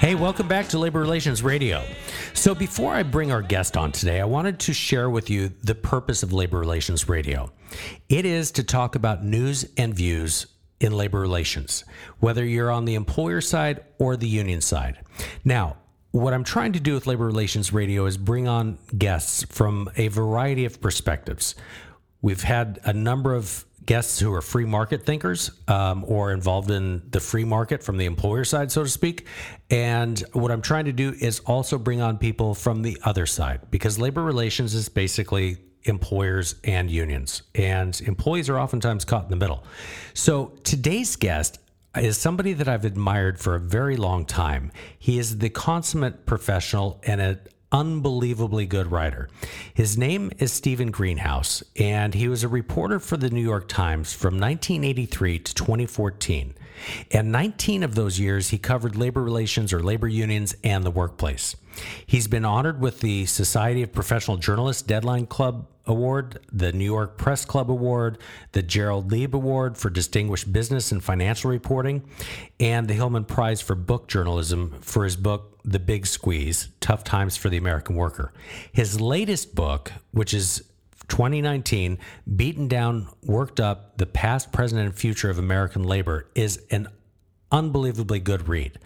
Hey, welcome back to Labor Relations Radio. So before I bring our guest on today, I wanted to share with you the purpose of Labor Relations Radio. It is to talk about news and views in labor relations, whether you're on the employer side or the union side. Now, what I'm trying to do with Labor Relations Radio is bring on guests from a variety of perspectives. We've had a number of guests who are free market thinkers or involved in the free market from the employer side, so to speak. And what I'm trying to do is also bring on people from the other side, because labor relations is basically employers and unions, and employees are oftentimes caught in the middle. So today's guest is somebody that I've admired for a very long time. He is the consummate professional and an unbelievably good writer. His name is Stephen Greenhouse, and he was a reporter for the New York Times from 1983 to 2014. And 19 of those years, he covered labor relations or labor unions and the workplace. He's been honored with the Society of Professional Journalists Deadline Club Award, the New York Press Club Award, the Gerald Loeb Award for Distinguished Business and Financial Reporting, and the Hillman Prize for Book Journalism for his book, The Big Squeeze: Tough Times for the American Worker. His latest book, which is 2019, Beaten Down, Worked Up: The Past, Present, and Future of American Labor, is an unbelievably good read.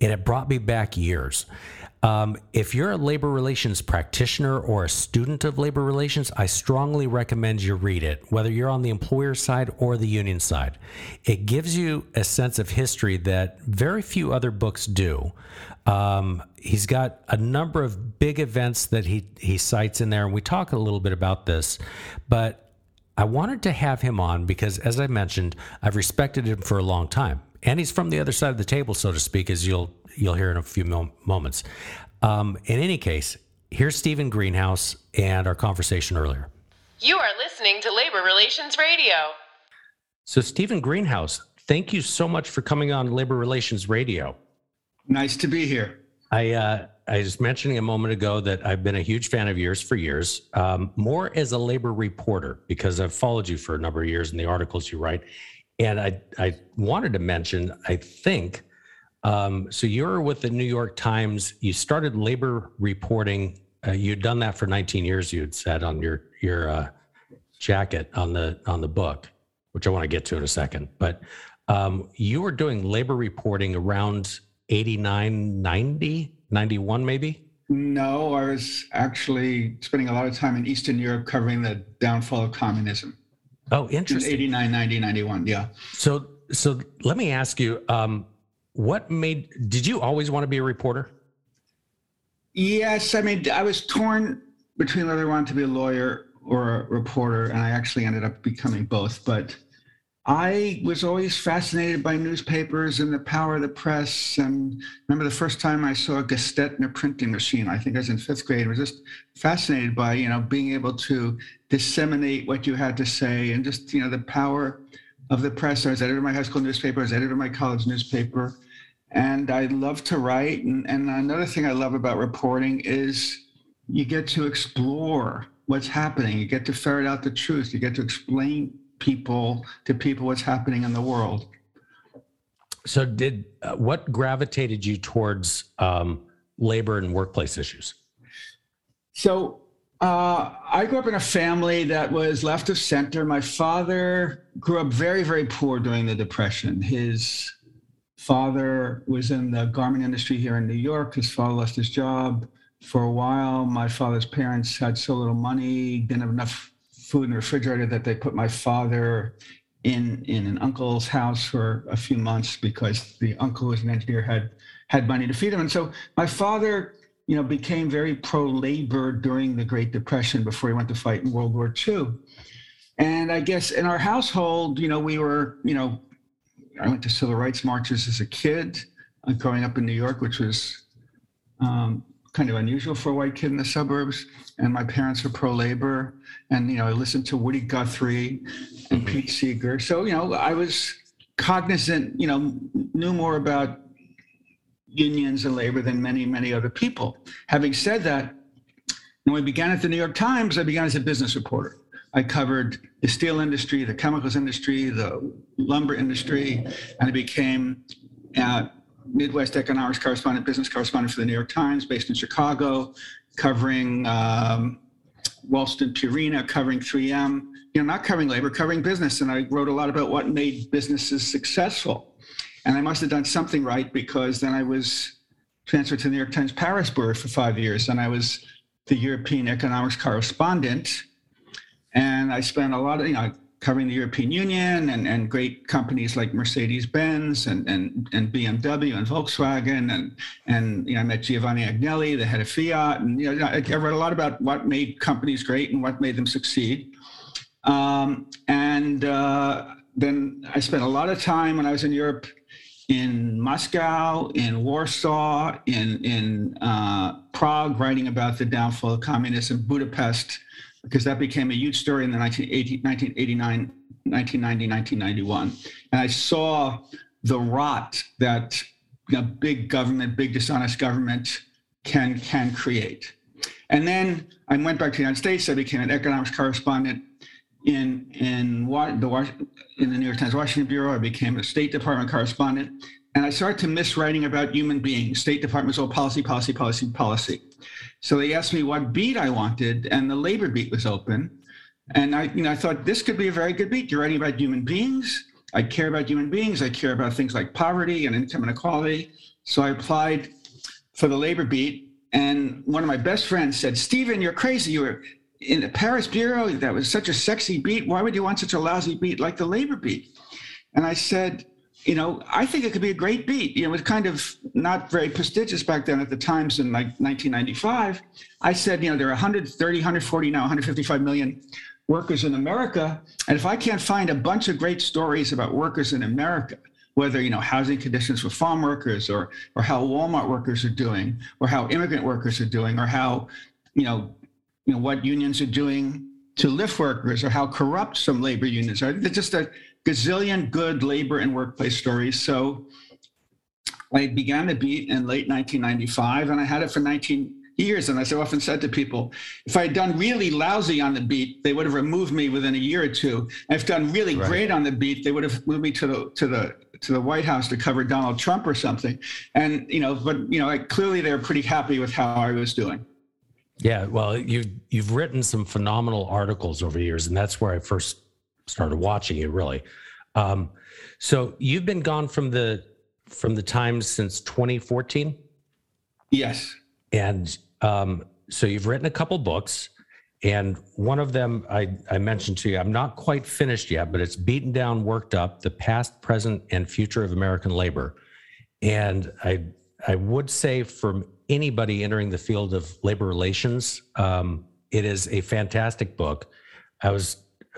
And it brought me back years. If you're a labor relations practitioner or a student of labor relations, I strongly recommend you read it, whether you're on the employer side or the union side. It gives you a sense of history that very few other books do. He's got a number of big events that he cites in there, and we talk a little bit about this, but I wanted to have him on because, as I mentioned, I've respected him for a long time. And he's from the other side of the table, so to speak, as you'll hear in a few moments. In any case, here's Stephen Greenhouse and our conversation earlier. You are listening to Labor Relations Radio. So, Stephen Greenhouse, thank you so much for coming on Labor Relations Radio. Nice to be here. I was mentioning a moment ago that I've been a huge fan of yours for years, more as a labor reporter, because I've followed you for a number of years and the articles you write. And I wanted to mention, I think, so you're with the New York Times. You started labor reporting. You'd done that for 19 years, you had said on your jacket on the book, which I want to get to in a second. But you were doing labor reporting around 89, 90, 91 maybe? No, I was actually spending a lot of time in Eastern Europe covering the downfall of communism. Oh, interesting. 89, 90, 91, yeah. So let me ask you, did you always want to be a reporter? Yes, I mean, I was torn between whether I wanted to be a lawyer or a reporter, and I actually ended up becoming both. But I was always fascinated by newspapers and the power of the press. And I remember the first time I saw a Gazette in a printing machine, I think I was in fifth grade, I was just fascinated by, being able to disseminate what you had to say and just, the power of the press. I was editor of my high school newspaper, I was editor of my college newspaper, and I love to write. And another thing I love about reporting is you get to explore what's happening. You get to ferret out the truth. You get to explain to people what's happening in the world. So what gravitated you towards labor and workplace issues? So I grew up in a family that was left of center. My father grew up very, very poor during the Depression. His father was in the garment industry here in New York. His father lost his job for a while. My father's parents had so little money, didn't have enough food in the refrigerator that they put my father in an uncle's house for a few months because the uncle, who was an engineer, had money to feed him. And so my father, became very pro-labor during the Great Depression before he went to fight in World War II. And I guess in our household, I went to civil rights marches as a kid. growing up in New York, which was kind of unusual for a white kid in the suburbs. And my parents were pro-labor. And, you know, I listened to Woody Guthrie and Pete Seeger. So, you know, I was cognizant, you know, knew more about unions and labor than many, many other people. Having said that, when we began at the New York Times, I began as a business reporter. I covered the steel industry, the chemicals industry, the lumber industry, and I became Midwest economics correspondent, business correspondent for the New York Times, based in Chicago, covering Walston Purina, covering 3M, you know, not covering labor, covering business. And I wrote a lot about what made businesses successful. And I must have done something right, because then I was transferred to the New York Times Paris Bureau for 5 years, and I was the European economics correspondent. And I spent a lot of, you know, covering the European Union and great companies like Mercedes-Benz and BMW and Volkswagen. And you know, I met Giovanni Agnelli, the head of Fiat. And you know, I read a lot about what made companies great and what made them succeed. Then I spent a lot of time when I was in Europe, in Moscow, in Warsaw, in Prague, writing about the downfall of communism, Budapest, because that became a huge story in the 1989, 1990, 1991. And I saw the rot that big government, big dishonest government can create. And then I went back to the United States. I became an economics correspondent in the New York Times Washington Bureau. I became a State Department correspondent. And I started to miss writing about human beings. State Department's all policy, policy, policy, policy. So they asked me what beat I wanted, and the labor beat was open. And I thought this could be a very good beat. You're writing about human beings. I care about human beings. I care about things like poverty and income inequality. So I applied for the labor beat. And one of my best friends said, "Stephen, you're crazy. You were in the Paris Bureau. That was such a sexy beat. Why would you want such a lousy beat like the labor beat?" And I said, you know, I think it could be a great beat. You know, it was kind of not very prestigious back then at the Times in like 1995. I said, you know, there are 130, 140 now, 155 million workers in America. And if I can't find a bunch of great stories about workers in America, whether, you know, housing conditions for farm workers or how Walmart workers are doing, or how immigrant workers are doing, or how, you know, what unions are doing to lift workers, or how corrupt some labor unions are. It's just a gazillion good labor and workplace stories. So I began the beat in late 1995, and I had it for 19 years. And as I often said to people, if I had done really lousy on the beat, they would have removed me within a year or two. If done really great on the beat, they would have moved me to the White House to cover Donald Trump or something. And clearly they were pretty happy with how I was doing. Yeah, well, you've written some phenomenal articles over the years, and that's where I first started watching you, really. So you've been gone from the Times since 2014? Yes. And so you've written a couple books, and one of them I mentioned to you, I'm not quite finished yet, but it's Beaten Down, Worked Up: The Past, Present, and Future of American Labor. And I would say for anybody entering the field of labor relations, it is a fantastic book. I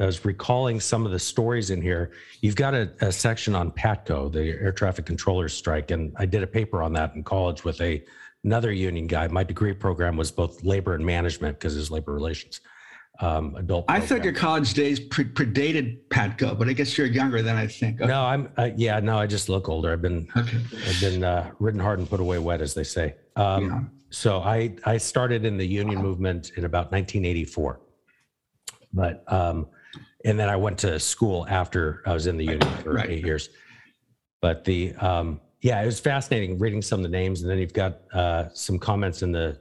was recalling some of the stories in here. You've got a section on PATCO, the air traffic controllers strike, and I did a paper on that in college with another union guy. My degree program was both labor and management, because it was labor relations. Adult program. I thought your college days predated PATCO, but I guess you're younger than I think. Okay. No, I just look older. I've been ridden hard and put away wet, as they say. So I started in the union movement in about 1984, but and then I went to school after I was in the union for 8 years. But it was fascinating reading some of the names, and then you've got some comments in the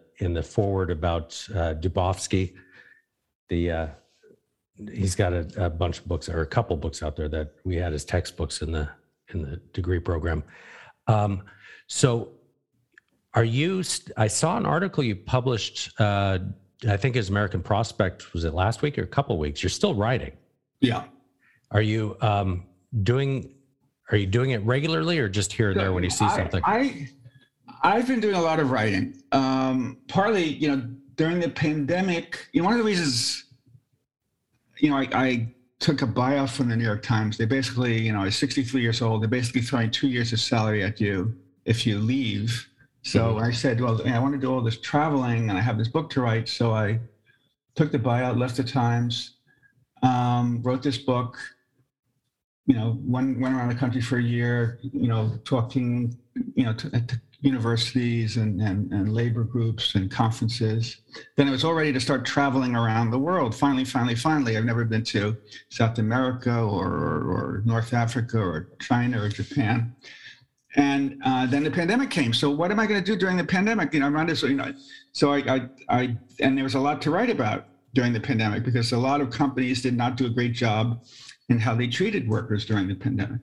foreword about Dubofsky. He's got a bunch of books, or a couple books out there that we had as textbooks in the degree program. So are you, I saw an article you published, I think it was American Prospect, was it last week or a couple of weeks? You're still writing. Yeah. Are you doing it regularly, or just here and there when you see something? I've been doing a lot of writing, partly, during the pandemic. One of the reasons, I took a buyout from the New York Times. They basically, I was 63 years old. They're basically throwing 2 years of salary at you if you leave. So I said, well, I want to do all this traveling and I have this book to write. So I took the buyout, left the Times, wrote this book, you know, went around the country for a year, you know, talking, you know, to universities and labor groups and conferences. Then I was all ready to start traveling around the world. Finally, I've never been to South America or North Africa or China or Japan. And then the pandemic came. So what am I going to do during the pandemic? You know, and there was a lot to write about during the pandemic because a lot of companies did not do a great job in how they treated workers during the pandemic.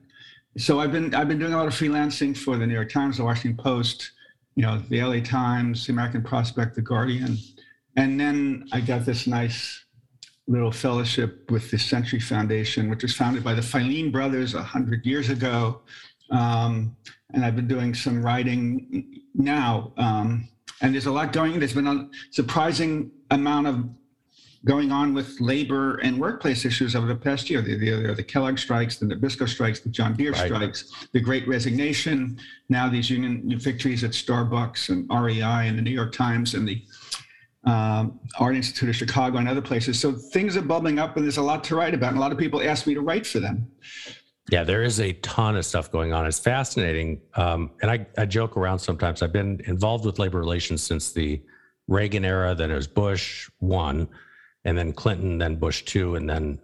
So I've been doing a lot of freelancing for the New York Times, the Washington Post, you know, the LA Times, the American Prospect, the Guardian. And then I got this nice little fellowship with the Century Foundation, which was founded by the Filene brothers 100 years ago. And I've been doing some writing now, and there's a lot going. There's been a surprising amount of going on with labor and workplace issues over the past year. The Kellogg strikes, the Nabisco strikes, the John Deere strikes, the Great Resignation. Now these union victories at Starbucks and REI and the New York Times and the Art Institute of Chicago and other places. So things are bubbling up, and there's a lot to write about. And a lot of people ask me to write for them. Yeah, there is a ton of stuff going on. It's fascinating. And I joke around sometimes. I've been involved with labor relations since the Reagan era, then it was Bush 1, and then Clinton, then Bush 2, and then,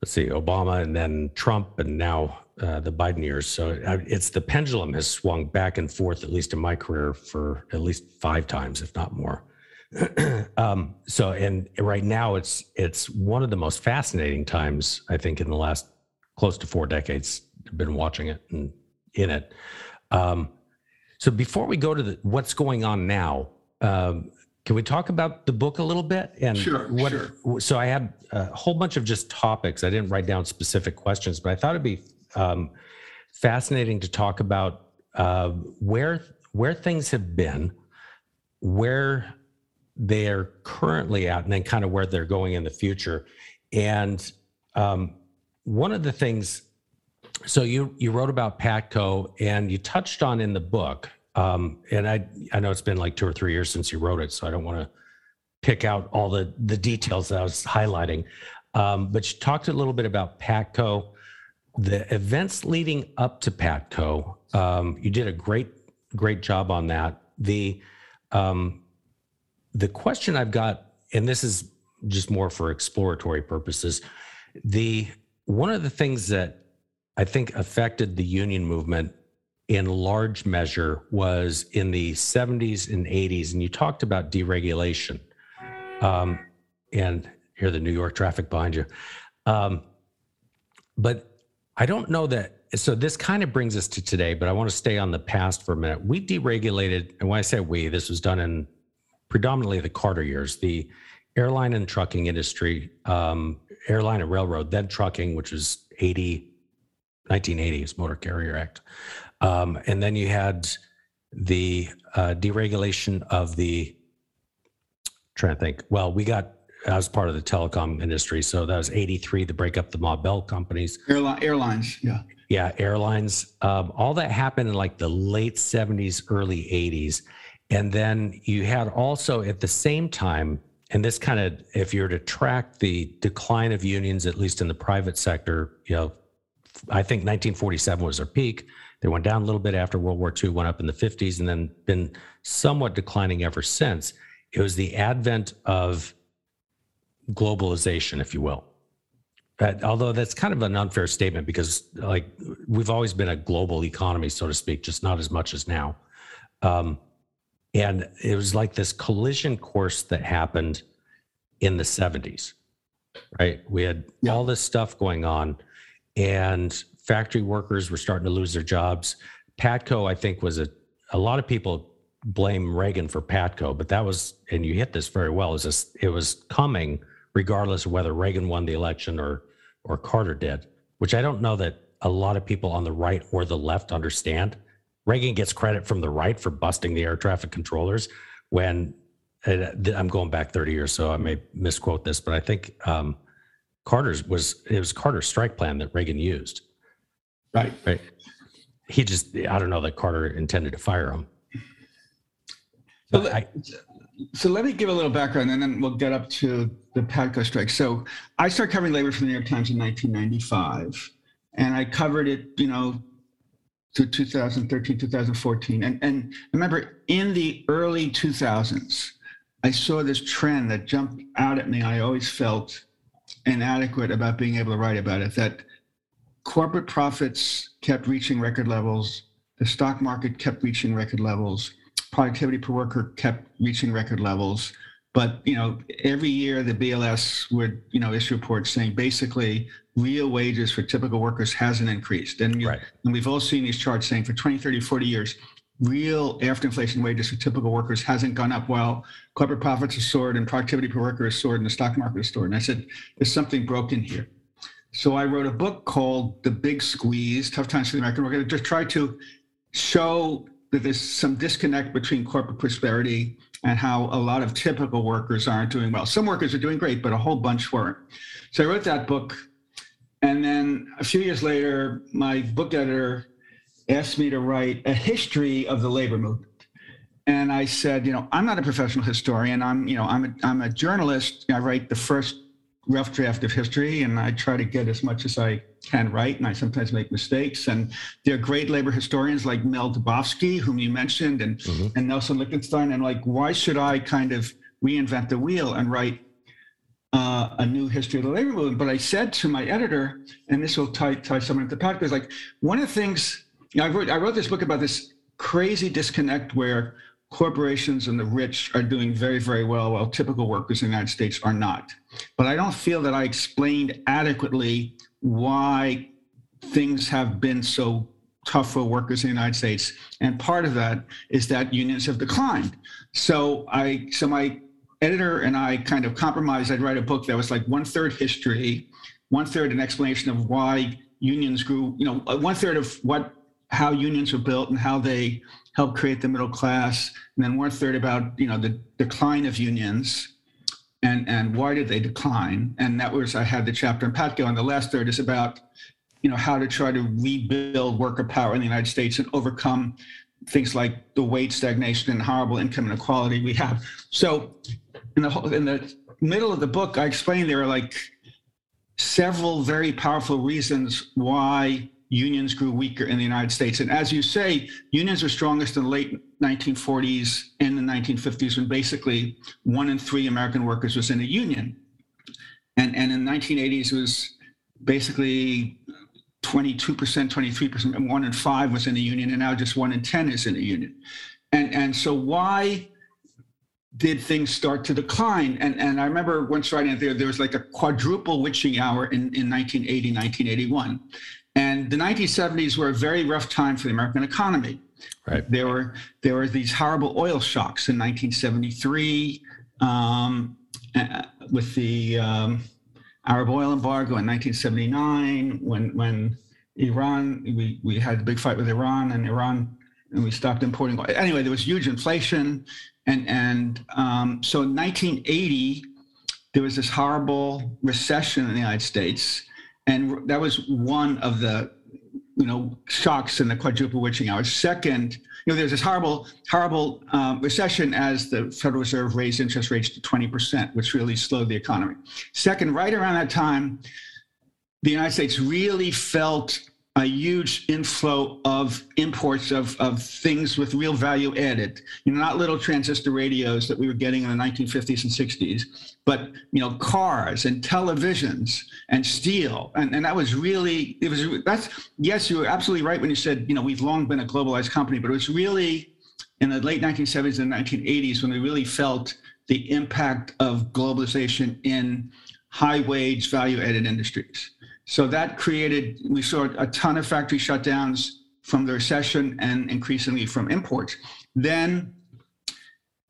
Obama, and then Trump, and now the Biden years. So it's the pendulum has swung back and forth, at least in my career, for at least 5 times, if not more. And right now it's one of the most fascinating times, I think, in the last close to 4 decades. I've been watching it and in it. So before we go to what's going on now, can we talk about the book a little bit? And sure. So I had a whole bunch of just topics. I didn't write down specific questions, but I thought it'd be fascinating to talk about where things have been, where they're currently at, and then kind of where they're going in the future. And one of the things, so you wrote about PATCO, and you touched on in the book, and I know it's been like 2 or 3 years since you wrote it, so I don't want to pick out all the details that I was highlighting, but you talked a little bit about PATCO, the events leading up to PATCO. You did a great job on that. The question I've got, and this is just more for exploratory purposes, one of the things that I think affected the union movement in large measure was in the 70s and 80s, and you talked about deregulation. And hear the New York traffic behind you. But I don't know that, so this kind of brings us to today, but I want to stay on the past for a minute. We deregulated, and when I say we, this was done in predominantly the Carter years, the airline and trucking industry, airline and railroad, then trucking, which was 1980, is Motor Carrier Act. And then you had the deregulation of I was part of the telecom industry. So that was 83, the breakup of the Ma Bell companies. Airlines, yeah. Yeah, airlines. All that happened in like the late 70s, early 80s. And then you had also at the same time, and this kind of, if you were to track the decline of unions, at least in the private sector, you know, I think 1947 was their peak. They went down a little bit after World War II, went up in the 50s, and then been somewhat declining ever since. It was the advent of globalization, if you will. Although that's kind of an unfair statement because, like, we've always been a global economy, so to speak, just not as much as now. And it was like this collision course that happened in the 70s, right? We had all this stuff going on, and factory workers were starting to lose their jobs. PATCO, I think, was a lot of people blame Reagan for PATCO, but that was, and you hit this very well, it was coming regardless of whether Reagan won the election or Carter did, which I don't know that a lot of people on the right or the left understand. Reagan gets credit from the right for busting the air traffic controllers when, I'm going back 30 years, so I may misquote this, but I think it was Carter's strike plan that Reagan used. Right. he just, I don't know that Carter intended to fire him. So let me give a little background, and then we'll get up to the PATCO strike. So I started covering labor for the New York Times in 1995, and I covered it, you know, to 2013, 2014. And remember, in the early 2000s, I saw this trend that jumped out at me. I always felt inadequate about being able to write about it, that corporate profits kept reaching record levels, the stock market kept reaching record levels, productivity per worker kept reaching record levels. But, you know, every year the BLS would, you know, issue reports saying basically real wages for typical workers hasn't increased. And, right. And we've all seen these charts saying for 20, 30, 40 years, real after inflation wages for typical workers hasn't gone up while corporate profits have soared and productivity per worker has soared and the stock market has soared. And I said, there's something broken here. So I wrote a book called The Big Squeeze: Tough Times for the American Worker, to just try to show that there's some disconnect between corporate prosperity and how a lot of typical workers aren't doing well. Some workers are doing great, but a whole bunch weren't. So I wrote that book. And then a few years later, my book editor asked me to write a history of the labor movement. And I said, you know, I'm not a professional historian. I'm a journalist. I write the first rough draft of history, and I try to get as much as I can right, and I sometimes make mistakes. And there are great labor historians like Mel Dubofsky, whom you mentioned, and, mm-hmm. and Nelson Lichtenstein. And like, why should I kind of reinvent the wheel and write a new history of the labor movement? But I said to my editor, and this will tie someone into the podcast, like one of the things, you know, I wrote this book about this crazy disconnect where corporations and the rich are doing very, very well, while typical workers in the United States are not. But I don't feel that I explained adequately why things have been so tough for workers in the United States. And part of that is that unions have declined. So my editor and I kind of compromised. I'd write a book that was like 1/3 history, 1/3 an explanation of why unions grew, you know, 1/3 of how unions were built and how they helped create the middle class, and then 1/3 about, you know, the decline of unions and why did they decline. And that was, I had the chapter in PATCO, and the last third is about, you know, how to try to rebuild worker power in the United States and overcome things like the wage stagnation and horrible income inequality we have. So in the middle of the book, I explained there are like several very powerful reasons why unions grew weaker in the United States. And as you say, unions were strongest in the late 1940s and the 1950s, when basically 1 in 3 American workers was in a union. And in the 1980s, it was basically 22%, 23%, and 1 in 5 was in a union, and now just 1 in 10 is in a union. And so why did things start to decline? And I remember once writing out there was like a quadruple witching hour in 1980, 1981. And the 1970s were a very rough time for the American economy. Right. There were these horrible oil shocks in 1973 with the Arab oil embargo in 1979. When Iran, we had the big fight with Iran, and we stopped importing oil. Anyway, there was huge inflation, and so in 1980 there was this horrible recession in the United States. And that was one of the, you know, shocks in the quadruple witching hour. Second, you know, there's this horrible recession as the Federal Reserve raised interest rates to 20%, which really slowed the economy. Second, right around that time, the United States really felt a huge inflow of imports of things with real value added, you know, not little transistor radios that we were getting in the 1950s and 60s, but, you know, cars and televisions and steel. And that was really, yes, you were absolutely right when you said, you know, we've long been a globalized company, but it was really in the late 1970s and 1980s when we really felt the impact of globalization in high wage value added industries. So that created, we saw a ton of factory shutdowns from the recession and increasingly from imports. Then,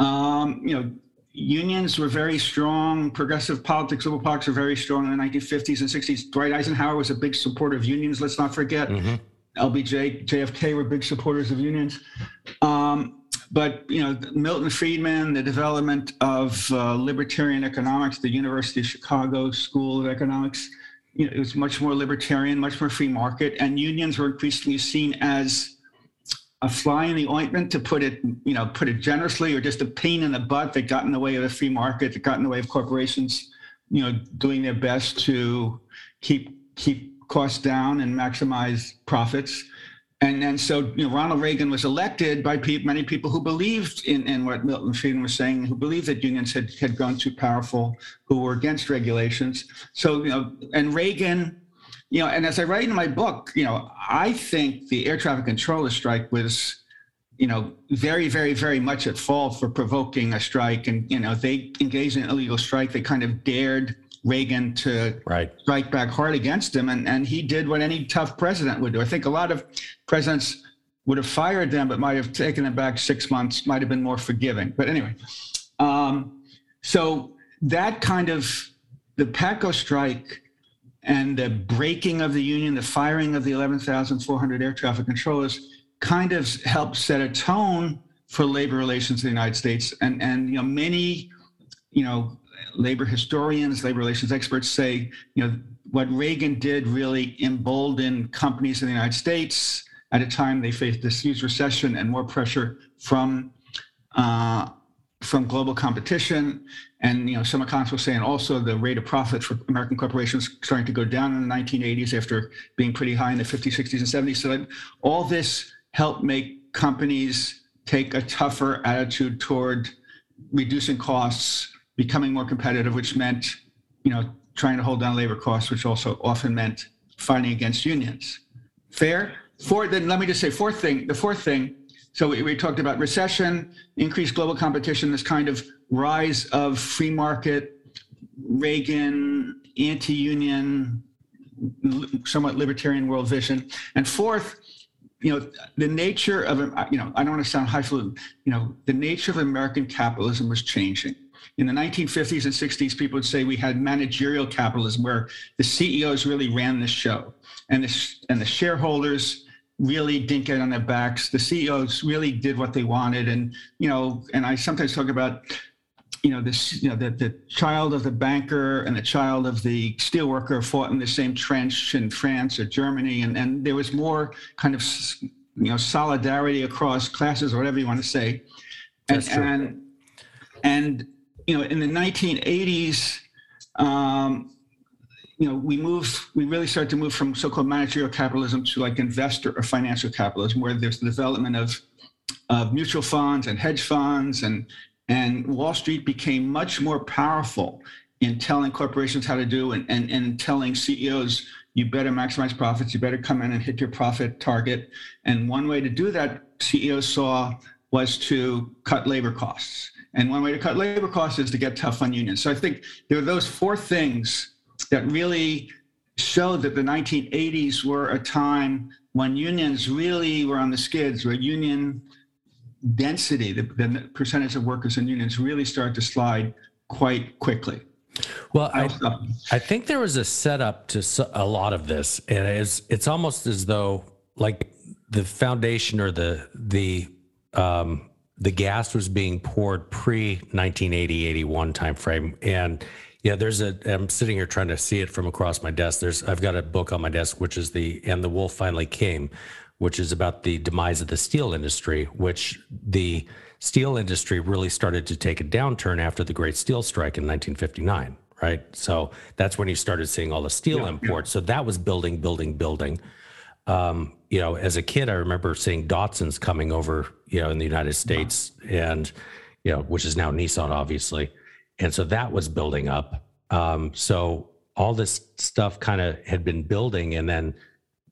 you know, unions were very strong. Progressive politics, liberal politics were very strong in the 1950s and 60s. Dwight Eisenhower was a big supporter of unions, let's not forget. Mm-hmm. LBJ, JFK were big supporters of unions. But, you know, Milton Friedman, the development of libertarian economics, the University of Chicago School of Economics, you know, it was much more libertarian, much more free market, and unions were increasingly seen as a fly in the ointment, to put it, you know, put it generously, or just a pain in the butt that got in the way of the free market, that got in the way of corporations, you know, doing their best to keep costs down and maximize profits. And then, so, you know, Ronald Reagan was elected by many people who believed in what Milton Friedman was saying, who believed that unions had grown too powerful, who were against regulations. So, you know, and Reagan, you know, and as I write in my book, you know, I think the air traffic controller strike was, you know, very, very, very much at fault for provoking a strike. And, you know, they engaged in an illegal strike. They kind of dared Reagan to strike back hard against him. And he did what any tough president would do. I think a lot of presidents would have fired them, but might have taken them back 6 months, might have been more forgiving. But anyway, so that kind of, the PATCO strike and the breaking of the union, the firing of the 11,400 air traffic controllers kind of helped set a tone for labor relations in the United States. And you know, many, you know, labor historians, labor relations experts say, you know, what Reagan did really emboldened companies in the United States at a time they faced this huge recession and more pressure from global competition. And, you know, some economists will say, and also the rate of profit for American corporations starting to go down in the 1980s after being pretty high in the 50s, 60s, and 70s. So all this helped make companies take a tougher attitude toward reducing costs, becoming more competitive, which meant, you know, trying to hold down labor costs, which also often meant fighting against unions. Fair? Then let me just say the fourth thing. So we talked about recession, increased global competition, this kind of rise of free market, Reagan, anti-union, somewhat libertarian world vision. And fourth, you know, the nature of, you know, I don't want to sound highfalutin, you know, the nature of American capitalism was changing. In the 1950s and 60s, people would say we had managerial capitalism, where the CEOs really ran the show, and the shareholders really didn't get on their backs. The CEOs really did what they wanted, and, you know, and I sometimes talk about, you know, this, you know, the child of the banker and the child of the steelworker fought in the same trench in France or Germany, and there was more kind of, you know, solidarity across classes, or whatever you want to say. That's true. And you know, in the 1980s, you know, we really started to move from so-called managerial capitalism to like investor or financial capitalism, where there's the development of mutual funds and hedge funds, and Wall Street became much more powerful in telling corporations how to do, and telling CEOs, you better maximize profits, you better come in and hit your profit target. And one way to do that, CEOs saw, was to cut labor costs. And one way to cut labor costs is to get tough on unions. So I think there are those four things that really showed that the 1980s were a time when unions really were on the skids, where union density, the percentage of workers in unions really started to slide quite quickly. Well, I think there was a setup to a lot of this, and it's almost as though like the foundation or the gas was being poured pre-1980, 81 timeframe. And yeah, I'm sitting here trying to see it from across my desk. I've got a book on my desk, which is And the Wolf Finally Came, which is about the demise of the steel industry, which the steel industry really started to take a downturn after the Great Steel Strike in 1959, right? So that's when you started seeing all the steel imports. So that was building. You know, as a kid, I remember seeing Datsuns coming over, you know, in the United States, and, you know, which is now Nissan, obviously. And so that was building up. So all this stuff kind of had been building, and then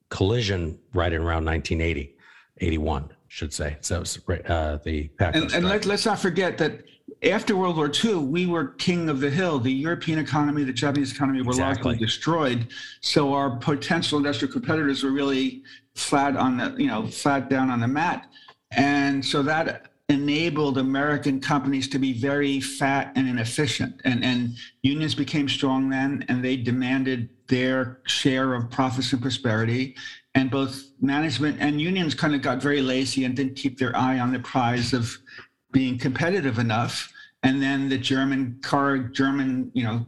collision right around 1980, 81, should say. So it was the PATCO strike. And let's not forget that after World War II, we were king of the hill. The European economy, the Japanese economy were largely destroyed. So our potential industrial competitors were really flat down on the mat. And so that enabled American companies to be very fat and inefficient. And unions became strong then, and they demanded their share of profits and prosperity. And both management and unions kind of got very lazy and didn't keep their eye on the prize of being competitive enough. And then the German you know,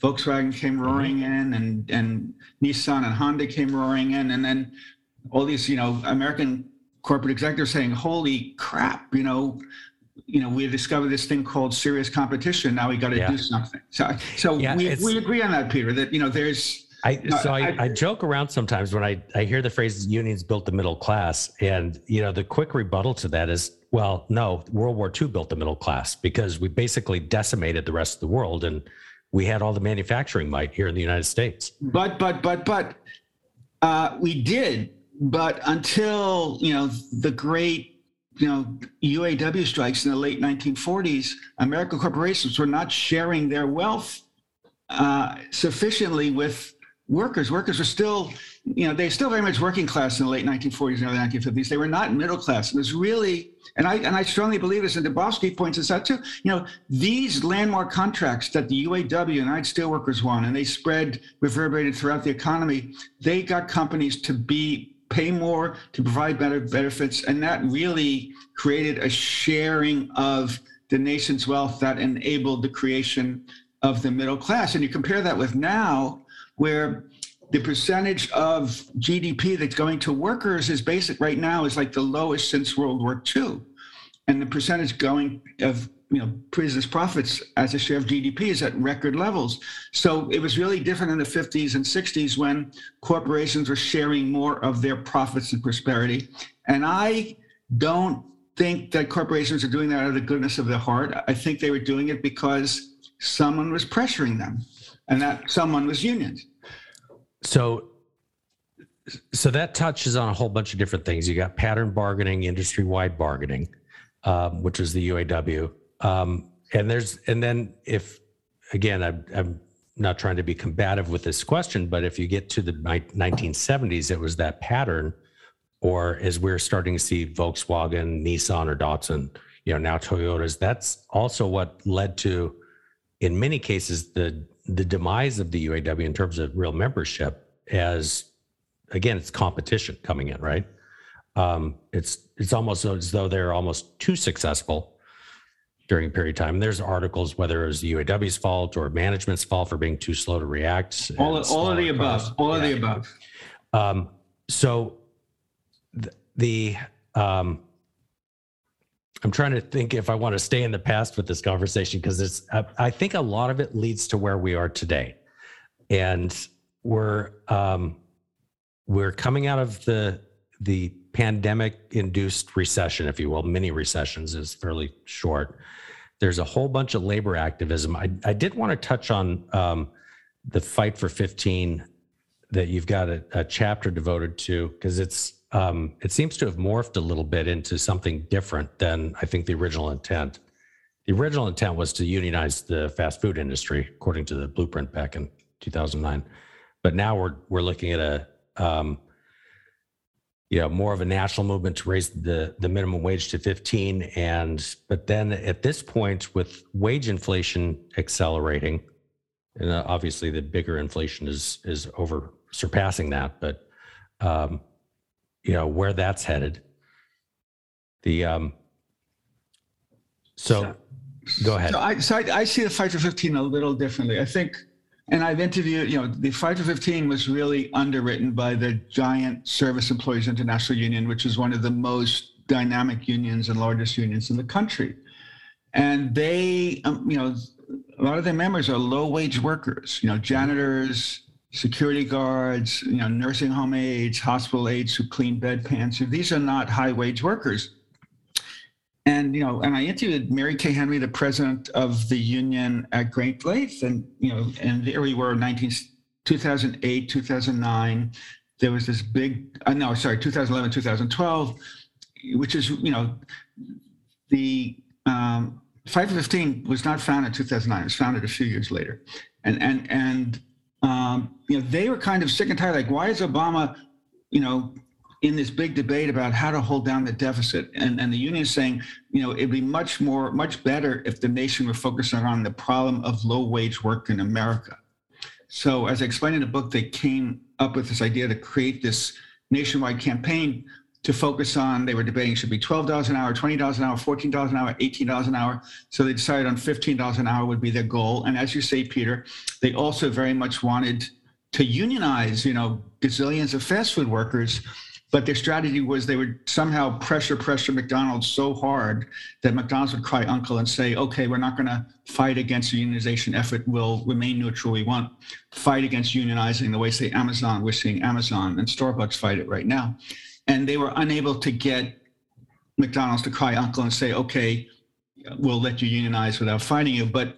Volkswagen came roaring in, and Nissan and Honda came roaring in, and then all these, you know, American corporate executives saying, "Holy crap! You know, we discovered this thing called serious competition. Now we got to do something." So we agree on that, Peter. That, you know, there's. I joke around sometimes when I hear the phrase "unions built the middle class," and you know, the quick rebuttal to that is, well, no, World War II built the middle class because we basically decimated the rest of the world, and we had all the manufacturing might here in the United States. But we did. But until, you know, the great, you know, UAW strikes in the late 1940s, American corporations were not sharing their wealth sufficiently with workers. Workers were still, you know, they still very much working class in the late 1940s and early 1950s. They were not middle class. It was really, and I strongly believe this, and Dubofsky points this out too, you know, these landmark contracts that the UAW, United Steelworkers, won, and they spread, reverberated throughout the economy, they got companies to pay more, to provide better benefits, and that really created a sharing of the nation's wealth that enabled the creation of the middle class. And you compare that with now, where the percentage of GDP that's going to workers is basic right now is like the lowest since World War II, and the percentage going of, you know, business profits as a share of GDP is at record levels. So it was really different in the 50s and 60s when corporations were sharing more of their profits and prosperity. And I don't think that corporations are doing that out of the goodness of their heart. I think they were doing it because someone was pressuring them, and that someone was unions. So that touches on a whole bunch of different things. You got pattern bargaining, industry-wide bargaining, which is the UAW. And then if, again, I'm not trying to be combative with this question, but if you get to the 1970s, it was that pattern, or as we're starting to see Volkswagen, Nissan, or Datsun, you know, now Toyotas, that's also what led to, in many cases, the demise of the UAW in terms of real membership, as, again, it's competition coming in, right? It's almost as though they're almost too successful during a period of time. There's articles whether it was the UAW's fault or management's fault for being too slow to react. All of the above. So I'm trying to think if I want to stay in the past with this conversation, because it's, I think a lot of it leads to where we are today. And we're coming out of the pandemic-induced recession, if you will. Mini recessions is fairly short. There's a whole bunch of labor activism. I did want to touch on the Fight for 15 that you've got a chapter devoted to, because it's it seems to have morphed a little bit into something different than I think the original intent. The original intent was to unionize the fast food industry, according to the blueprint back in 2009. But now we're looking at a more of a national movement to raise the minimum wage to 15. But then at this point, with wage inflation accelerating, and obviously the bigger inflation is over surpassing that, but where that's headed. Go ahead. So I see the Fight for 15 a little differently. I think, and I've interviewed, you know, the Fight for 15 was really underwritten by the giant Service Employees International Union, which is one of the most dynamic unions and largest unions in the country. And they, a lot of their members are low-wage workers, you know, janitors, security guards, you know, nursing home aides, hospital aides who clean bedpans. So these are not high-wage workers. And, you know, and I interviewed Mary Kay Henry, the president of the union at Great Lakes, and, you know, and there we were in 2008, 2009. There was this big, 2011, 2012, which is, you know, the Fight for 15 was not founded in 2009. It was founded a few years later. And you know, they were kind of sick and tired, like, why is Obama, you know, in this big debate about how to hold down the deficit, and the union is saying, you know, it'd be much better if the nation were focusing on the problem of low-wage work in America. So as I explained in the book, they came up with this idea to create this nationwide campaign to focus on, they were debating should be $12 an hour, $20 an hour, $14 an hour, $18 an hour. So they decided on $15 an hour would be their goal. And as you say, Peter, they also very much wanted to unionize, you know, gazillions of fast food workers. But their strategy was they would somehow pressure McDonald's so hard that McDonald's would cry uncle and say, okay, we're not going to fight against the unionization effort. We'll remain neutral. We won't fight against unionizing the way, say, Amazon. We're seeing Amazon and Starbucks fight it right now. And they were unable to get McDonald's to cry uncle and say, okay, we'll let you unionize without fighting you. But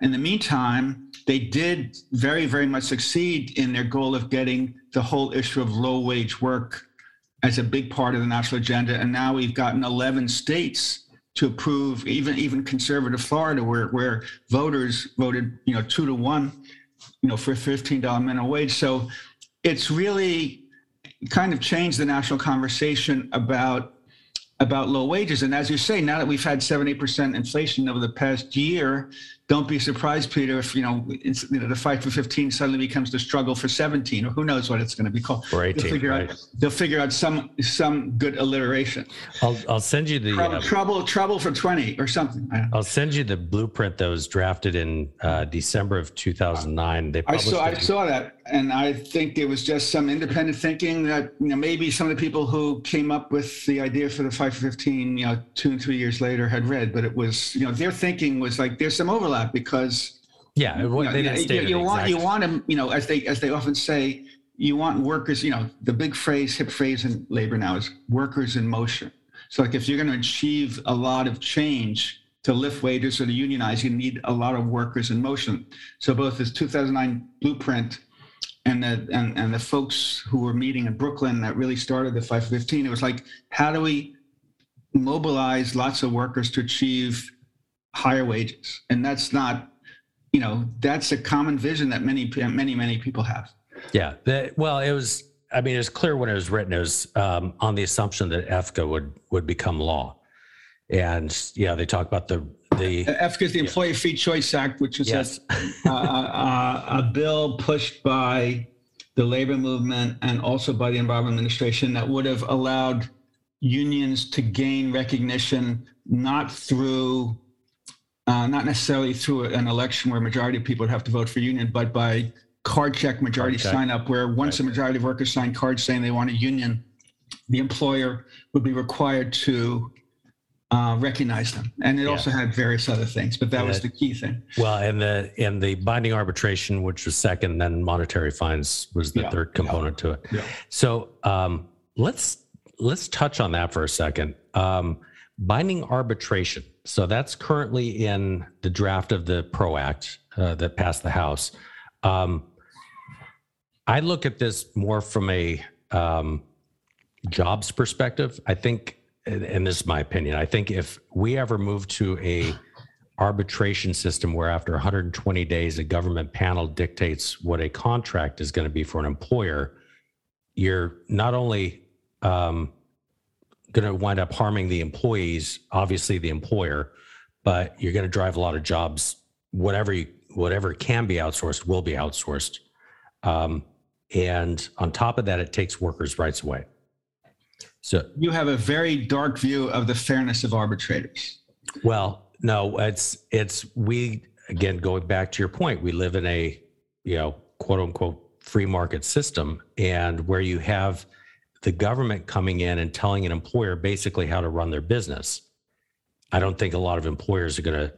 in the meantime, they did very, very much succeed in their goal of getting the whole issue of low-wage work as a big part of the national agenda. And now we've gotten 11 states to approve, even conservative Florida, where voters voted, 2-1, for $15 minimum wage. So it's really kind of changed the national conversation about low wages. And as you say, now that we've had 7-8% inflation over the past year, don't be surprised, Peter, if the fight for 15 suddenly becomes the struggle for 17, or who knows what it's going to be called. Or 18, they'll figure out some good alliteration. I'll send you the trouble for 20 or something. I'll send you the blueprint that was drafted in December of 2009. They I saw that, and I think it was just some independent thinking that maybe some of the people who came up with the idea for the fight for 15, 2 and 3 years later, had read. But it was their thinking was like there's some overlap. Because they didn't state it exactly. you want them, as they often say, you want workers, the big phrase, hip phrase in labor now is workers in motion. So like if you're going to achieve a lot of change to lift wages or to unionize, you need a lot of workers in motion. So both this 2009 blueprint and the folks who were meeting in Brooklyn that really started the 515, it was like, how do we mobilize lots of workers to achieve higher wages? And that's not, that's a common vision that many people have. Yeah. It was clear when it was written, it was on the assumption that AFCA would become law. And they talk about the AFCA is the Employee Free Choice Act, which is a bill pushed by the labor movement and also by the Environment Administration that would have allowed unions to gain recognition, not necessarily through an election where a majority of people would have to vote for union, but by card check majority sign up, where once a majority of workers sign cards saying they want a union, the employer would be required to recognize them. And it also had various other things, but that was the key thing. Well, and the binding arbitration, which was second, then monetary fines was the third component to it. Yeah. So let's touch on that for a second. Binding arbitration. So that's currently in the draft of the PRO Act that passed the House. I look at this more from a jobs perspective. I think, and this is my opinion, I think if we ever move to a arbitration system where after 120 days, a government panel dictates what a contract is going to be for an employer, you're not only going to wind up harming the employees, obviously the employer, but you're going to drive a lot of jobs. Whatever can be outsourced will be outsourced. And on top of that, it takes workers' rights away. So you have a very dark view of the fairness of arbitrators. Well, no, we again, going back to your point, we live in a, quote unquote, free market system, and where you have the government coming in and telling an employer basically how to run their business, I don't think a lot of employers are going to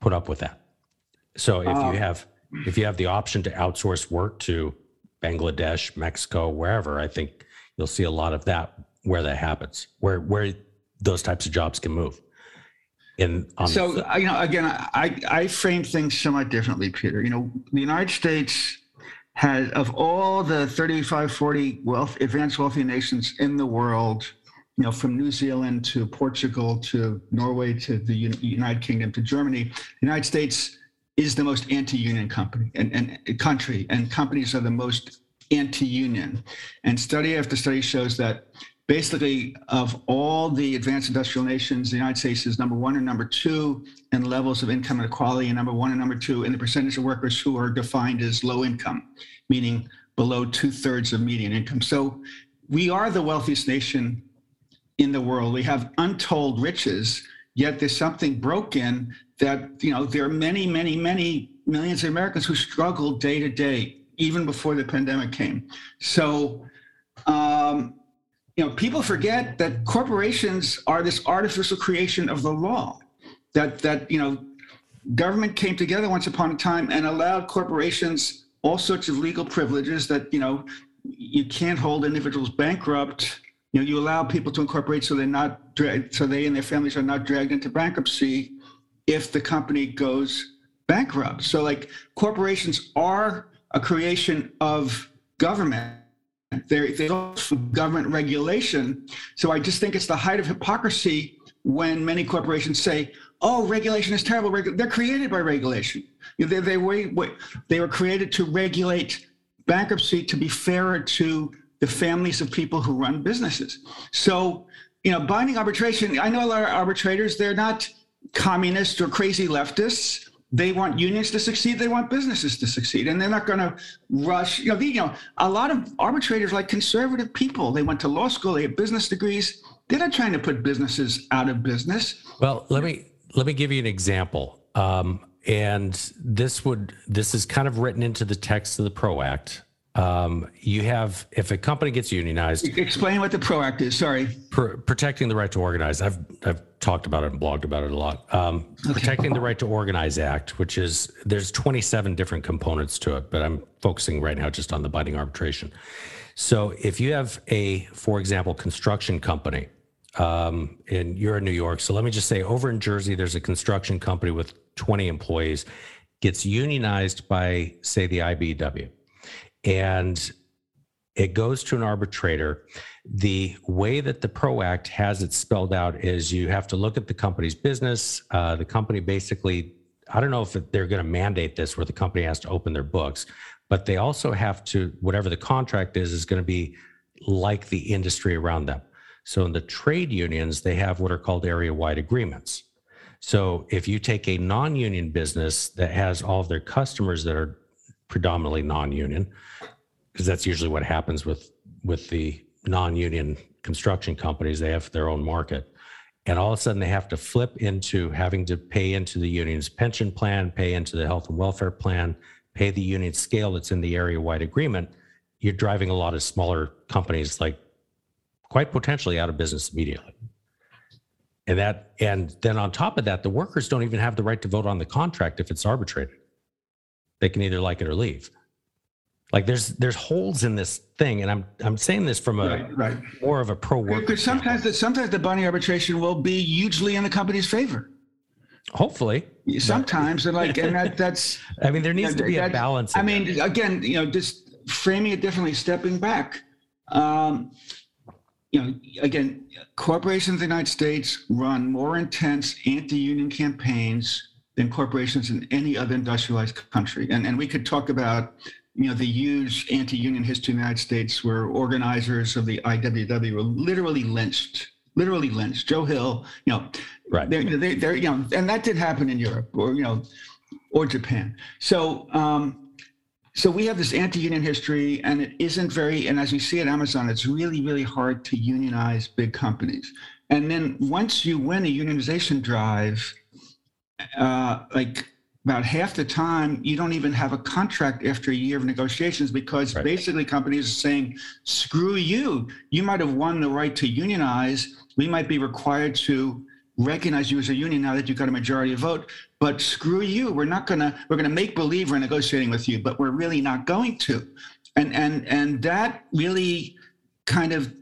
put up with that. So if you have the option to outsource work to Bangladesh, Mexico, wherever, I think you'll see a lot of that where that happens, where those types of jobs can move. I frame things somewhat differently, Peter. The United States has, of all the 35, 40 advanced wealthy nations in the world, from New Zealand to Portugal to Norway to the United Kingdom to Germany, the United States is the most anti-union country, and companies are the most anti-union. And study after study shows that basically of all the advanced industrial nations, the United States is number one and number two in levels of income inequality, and number one and number two in the percentage of workers who are defined as low income, meaning below 2/3 of median income. So we are the wealthiest nation in the world. We have untold riches, yet there's something broken that, you know, there are many, many, many millions of Americans who struggle day to day, even before the pandemic came. So, you know, people forget that corporations are this artificial creation of the law, that you know, government came together once upon a time and allowed corporations all sorts of legal privileges that, you know, you can't hold individuals bankrupt. You know, you allow people to incorporate so they're not dragged, so they and their families are not dragged into bankruptcy if the company goes bankrupt. So, like, corporations are a creation of government. They don't have government regulation. So I just think it's the height of hypocrisy when many corporations say, "Oh, regulation is terrible." They're created by regulation. They were created to regulate bankruptcy to be fairer to the families of people who run businesses. So, you know, binding arbitration, I know a lot of arbitrators, they're not communists or crazy leftists. They want unions to succeed. They want businesses to succeed. And they're not going to rush. You know, a lot of arbitrators like conservative people. They went to law school. They have business degrees. They're not trying to put businesses out of business. Well, let me give you an example. And this is kind of written into the text of the PRO Act. You have, if a company gets unionized. Explain what the PRO Act is, sorry. Protecting the Right to Organize. I've talked about it and blogged about it a lot. Okay. Protecting the Right to Organize Act, which is, there's 27 different components to it, but I'm focusing right now just on the binding arbitration. So if you have a, for example, construction company, and you're in New York, so let me just say over in Jersey, there's a construction company with 20 employees, gets unionized by, say, the IBEW. And it goes to an arbitrator. The way that the PRO Act has it spelled out is you have to look at the company's business. The company basically, I don't know if they're going to mandate this where the company has to open their books, but they also have to, whatever the contract is going to be like the industry around them. So in the trade unions, they have what are called area-wide agreements. So if you take a non-union business that has all of their customers that are predominantly non-union, because that's usually what happens with the non-union construction companies. They have their own market. And all of a sudden they have to flip into having to pay into the union's pension plan, pay into the health and welfare plan, pay the union scale that's in the area-wide agreement. You're driving a lot of smaller companies, like, quite potentially out of business immediately. And then on top of that, the workers don't even have the right to vote on the contract if it's arbitrated. They can either like it or leave. Like, there's holes in this thing, and I'm saying this from a more of a pro worker. Because sometimes the binding arbitration will be hugely in the company's favor. Hopefully, sometimes, but, and that's. I mean, there needs to be a balance. I mean, again, you know, just framing it differently, stepping back. You know, again, corporations in the United States run more intense anti-union campaigns than corporations in any other industrialized country. And we could talk about, you know, the huge anti-union history in the United States where organizers of the IWW were literally lynched. Joe Hill, you know, right. They're, you know, and that did happen in Europe or, you know, or Japan. So, so we have this anti-union history, and it isn't very, and as we see at Amazon, it's really, really hard to unionize big companies. And then once you win a unionization drive, like about half the time, you don't even have a contract after a year of negotiations because basically companies are saying, screw you. You might have won the right to unionize. We might be required to recognize you as a union now that you've got a majority of vote, but screw you. We're going to make believe we're negotiating with you, but we're really not going to. And that really kind of,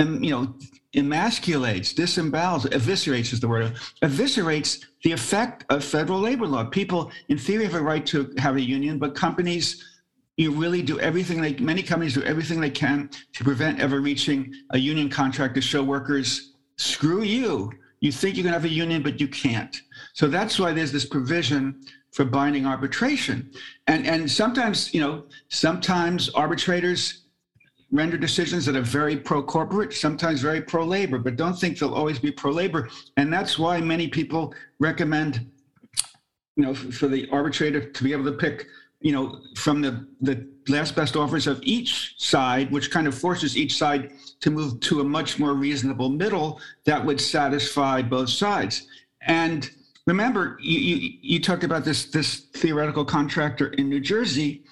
you know, emasculates, disembowels, eviscerates is the word, eviscerates the effect of federal labor law. People, in theory, have a right to have a union, but companies, many companies do everything they can to prevent ever reaching a union contract to show workers, screw you. You think you're going to have a union, but you can't. So that's why there's this provision for binding arbitration. And sometimes, you know, arbitrators render decisions that are very pro-corporate, sometimes very pro-labor, but don't think they'll always be pro-labor. And that's why many people recommend, you know, for the arbitrator to be able to pick you know, from the last best offers of each side, which kind of forces each side to move to a much more reasonable middle that would satisfy both sides. And remember, you talked about this theoretical contractor in New Jersey.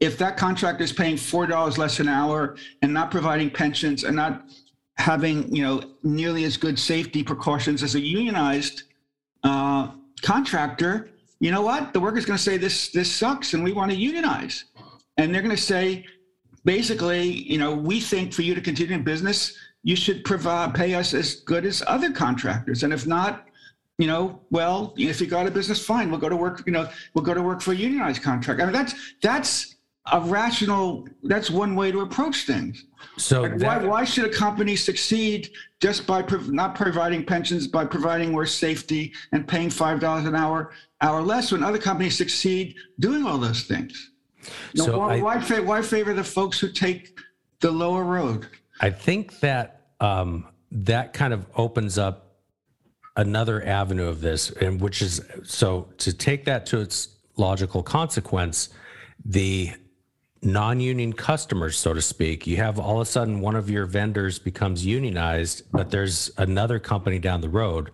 If that contractor is paying $4 less an hour and not providing pensions and not having, you know, nearly as good safety precautions as a unionized contractor, you know what? The worker's going to say, this sucks and we want to unionize. And they're going to say, basically, you know, we think for you to continue in business, you should pay us as good as other contractors. And if not, you know, well, if you go out of business, fine, we'll go to work, you know, we'll go to work for a unionized contract. I mean, that's one way to approach things. So like, why should a company succeed just by not providing pensions, by providing worse safety and paying $5 an hour less when other companies succeed doing all those things? You know, so why favor the folks who take the lower road? I think that that kind of opens up another avenue of this, and which is, so to take that to its logical consequence, the non-union customers, so to speak, you have all of a sudden one of your vendors becomes unionized, but there's another company down the road.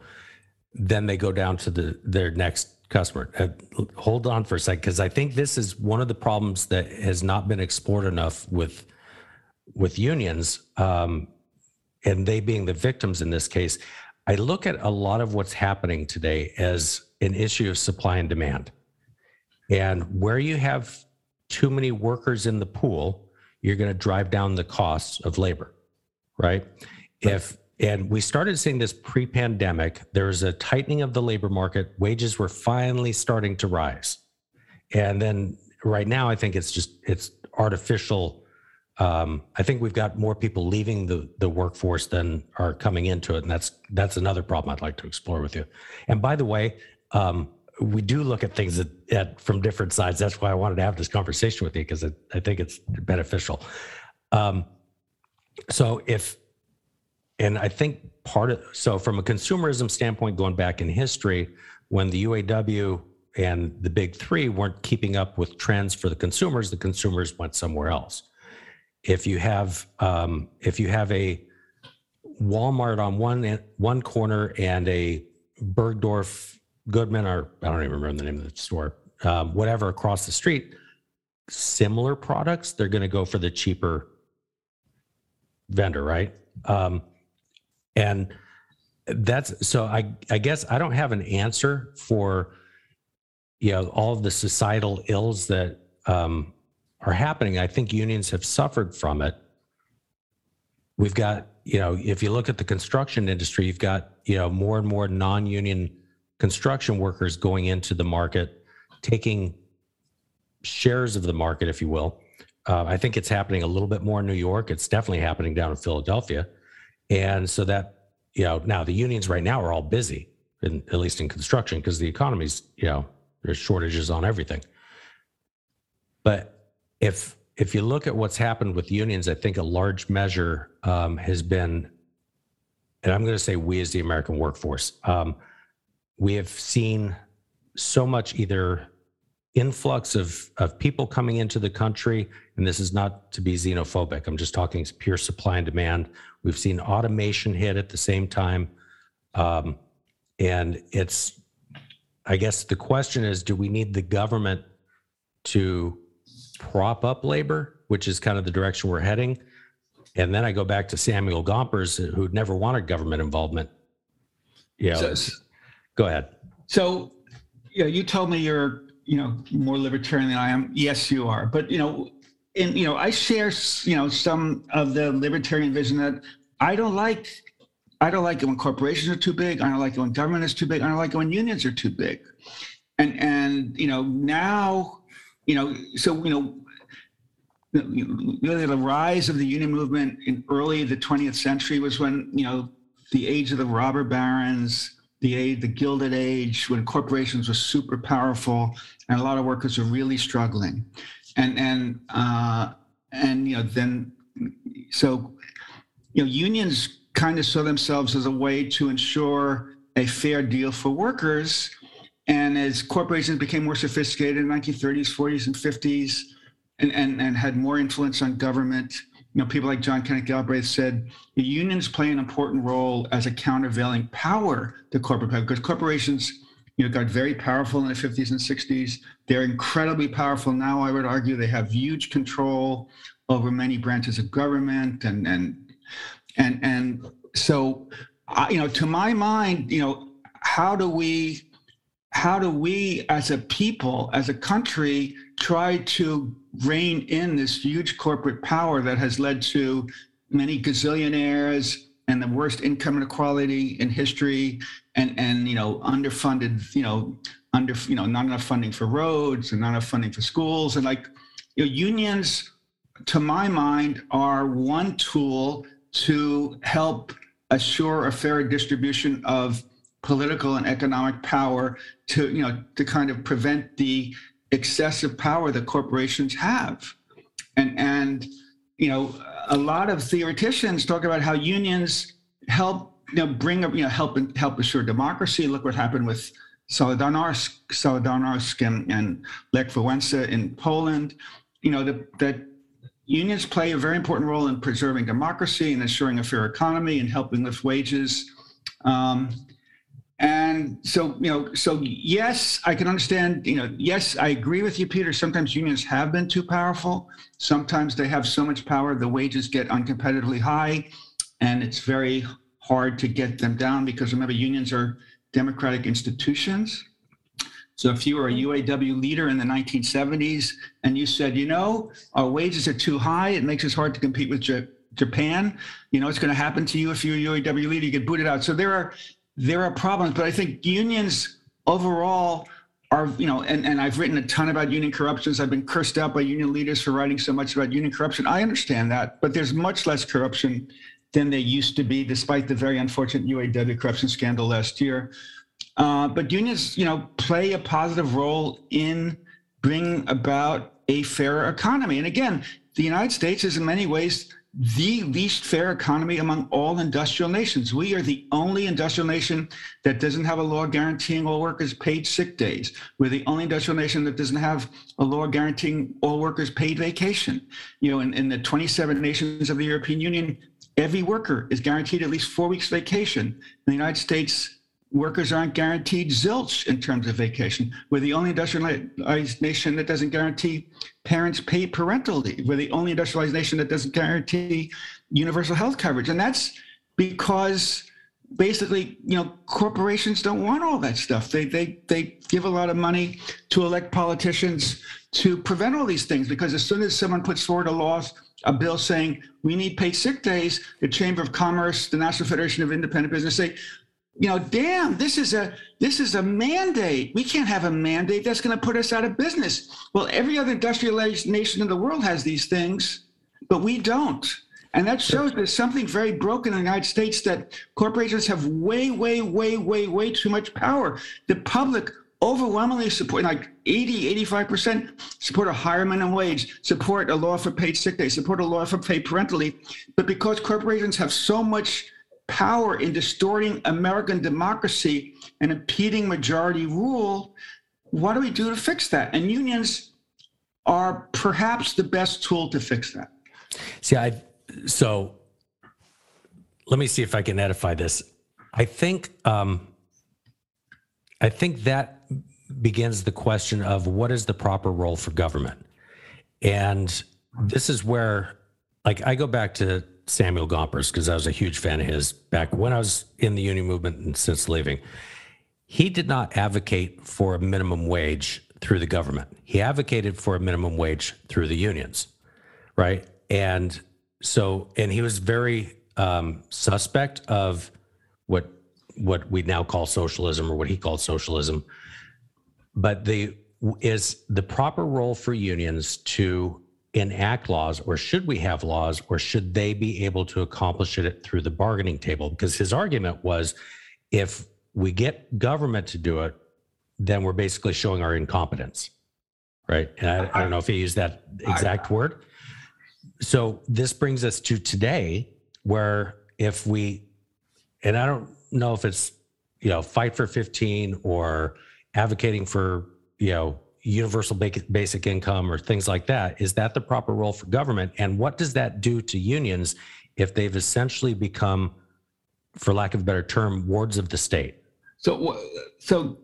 Then they go down to their next customer. Hold on for a second, because I think this is one of the problems that has not been explored enough with unions, and they being the victims in this case. I look at a lot of what's happening today as an issue of supply and demand. And where you have too many workers in the pool, you're going to drive down the costs of labor, right? And we started seeing this pre-pandemic. There was a tightening of the labor market. Wages were finally starting to rise. And then right now, I think it's artificial. I think we've got more people leaving the workforce than are coming into it. And that's another problem I'd like to explore with you. And by the way, we do look at things from different sides. That's why I wanted to have this conversation with you, because I think it's beneficial. And I think so from a consumerism standpoint, going back in history, when the UAW and the big three weren't keeping up with trends for the consumers went somewhere else. If you have a Walmart on one corner and a Bergdorf Goodman, or I don't even remember the name of the store, whatever, across the street, similar products, they're going to go for the cheaper vendor, right? And that's, so I guess I don't have an answer for, you know, all of the societal ills that are happening. I think unions have suffered from it. We've got, you know, if you look at the construction industry, you've got, you know, more and more non-union construction workers going into the market, taking shares of the market, if you will. I think it's happening a little bit more in New York. It's definitely happening down in Philadelphia. And so that, you know, now the unions right now are all busy, at least in construction, because the economy's, you know, there's shortages on everything. But if you look at what's happened with unions, I think a large measure has been, and I'm going to say we as the American workforce, we have seen so much either influx of people coming into the country, and this is not to be xenophobic. I'm just talking pure supply and demand. We've seen automation hit at the same time. And it's, I guess the question is, do we need the government to prop up labor, which is kind of the direction we're heading? And then I go back to Samuel Gompers, who never wanted government involvement. Yeah. Go ahead. So, you know, you told me you're, you know, more libertarian than I am. Yes, you are. But, you know, and, you know, I share, you know, some of the libertarian vision that I don't like it when corporations are too big. I don't like it when government is too big. I don't like it when unions are too big. And, you know, now, you know, so, you know, the rise of the union movement in early the 20th century was when, you know, the age of the robber barons, the Gilded Age, when corporations were super powerful and a lot of workers were really struggling, and you know, then, so, you know, unions kind of saw themselves as a way to ensure a fair deal for workers, And as corporations became more sophisticated in the 1930s, 40s, and 50s, and had more influence on government, you know, people like John Kenneth Galbraith said, the unions play an important role as a countervailing power to corporate power, because corporations, you know, got very powerful in the 50s and 60s. They're incredibly powerful now, I would argue. They have huge control over many branches of government. And so, you know, to my mind, you know, how do we as a people, as a country, try to rein in this huge corporate power that has led to many gazillionaires and the worst income inequality in history, and you know, underfunded, not enough funding for roads and not enough funding for schools, and like, you know, unions, to my mind, are one tool to help assure a fair distribution of political and economic power, to, you know, to kind of prevent the excessive power that corporations have. And you know, a lot of theoreticians talk about how unions help, you know, bring up, you know, help assure democracy. Look what happened with Solidarnosc and Lech Wałęsa in Poland. You know, that unions play a very important role in preserving democracy and assuring a fair economy and helping lift wages. And so, you know, so yes, I can understand, you know, yes, I agree with you, Peter. Sometimes unions have been too powerful. Sometimes they have so much power, the wages get uncompetitively high, and it's very hard to get them down, because remember, unions are democratic institutions. So if you were a UAW leader in the 1970s and you said, you know, our wages are too high, it makes us hard to compete with Japan, you know, it's going to happen to you if you're a UAW leader, you get booted out. So there are problems, but I think unions overall are, you know, and I've written a ton about union corruptions. I've been cursed out by union leaders for writing so much about union corruption. I understand that, but there's much less corruption than there used to be, despite the very unfortunate UAW corruption scandal last year. But unions, you know, play a positive role in bringing about a fairer economy. And again, the United States is in many ways the least fair economy among all industrial nations. We are the only industrial nation that doesn't have a law guaranteeing all workers paid sick days. We're the only industrial nation that doesn't have a law guaranteeing all workers paid vacation. You know, in the 27 nations of the European Union, every worker is guaranteed at least 4 weeks vacation. In the United States, workers aren't guaranteed zilch in terms of vacation. We're the only industrialized nation that doesn't guarantee parents pay parental leave. We're the only industrialized nation that doesn't guarantee universal health coverage. And that's because basically, you know, corporations don't want all that stuff. They give a lot of money to elect politicians to prevent all these things, because as soon as someone puts forward a bill saying we need paid sick days, the Chamber of Commerce, the National Federation of Independent Business say, you know, damn, this is a mandate. We can't have a mandate. That's going to put us out of business. Well, every other industrialized nation in the world has these things, but we don't. And that shows there's something very broken in the United States, that corporations have way, way, way, way, way too much power. The public overwhelmingly support, like 80, 85% support a higher minimum wage, support a law for paid sick days, support a law for paid parental leave. But because corporations have so much power in distorting American democracy and impeding majority rule, what do we do to fix that? And unions are perhaps the best tool to fix that. See, so let me see if I can edify this. I think that begins the question of what is the proper role for government? And this is where, like, I go back to Samuel Gompers, because I was a huge fan of his back when I was in the union movement and since leaving. He did not advocate for a minimum wage through the government. He advocated for a minimum wage through the unions, right? And so, and he was very suspect of what we now call socialism, or what he called socialism. But is the proper role for unions to enact laws, or should we have laws, or should they be able to accomplish it through the bargaining table? Because his argument was, if we get government to do it, then we're basically showing our incompetence, right? And I don't know if he used that exact word. So this brings us to today, where if we, and I don't know if it's, you know, Fight for 15 or advocating for, you know, universal basic income or things like that? Is that the proper role for government? And what does that do to unions if they've essentially become, for lack of a better term, wards of the state? So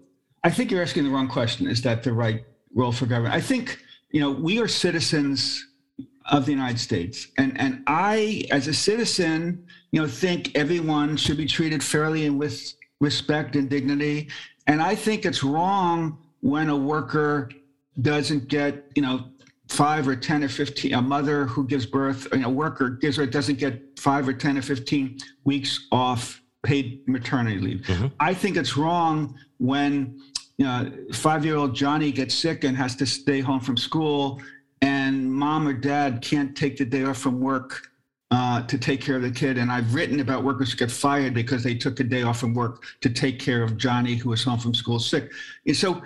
I think you're asking the wrong question. Is that the right role for government? I think, you know, we are citizens of the United States. And I, as a citizen, you know, think everyone should be treated fairly and with respect and dignity. And I think it's wrong when a worker doesn't get, you know, 5 or 10 or 15, a mother who gives birth, you know, worker gives her, doesn't get 5 or 10 or 15 weeks off paid maternity leave. Mm-hmm. I think it's wrong when, you know, 5-year-old Johnny gets sick and has to stay home from school, and mom or dad can't take the day off from work to take care of the kid. And I've written about workers who get fired because they took a day off from work to take care of Johnny, who was home from school sick. And so,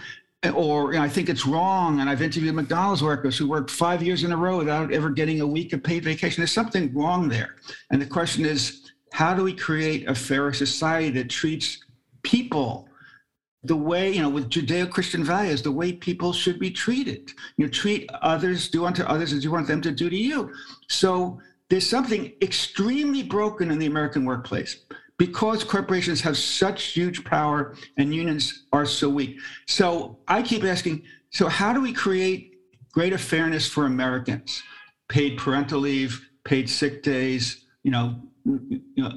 or, you know, I think it's wrong. And I've interviewed McDonald's workers who worked 5 years in a row without ever getting a week of paid vacation. There's something wrong there. And the question is, how do we create a fairer society that treats people the way, you know, with Judeo-Christian values, the way people should be treated? You know, treat others, do unto others as you want them to do to you. So there's something extremely broken in the American workplace because corporations have such huge power and unions are so weak. So I keep asking, so how do we create greater fairness for Americans? Paid parental leave, paid sick days, you know,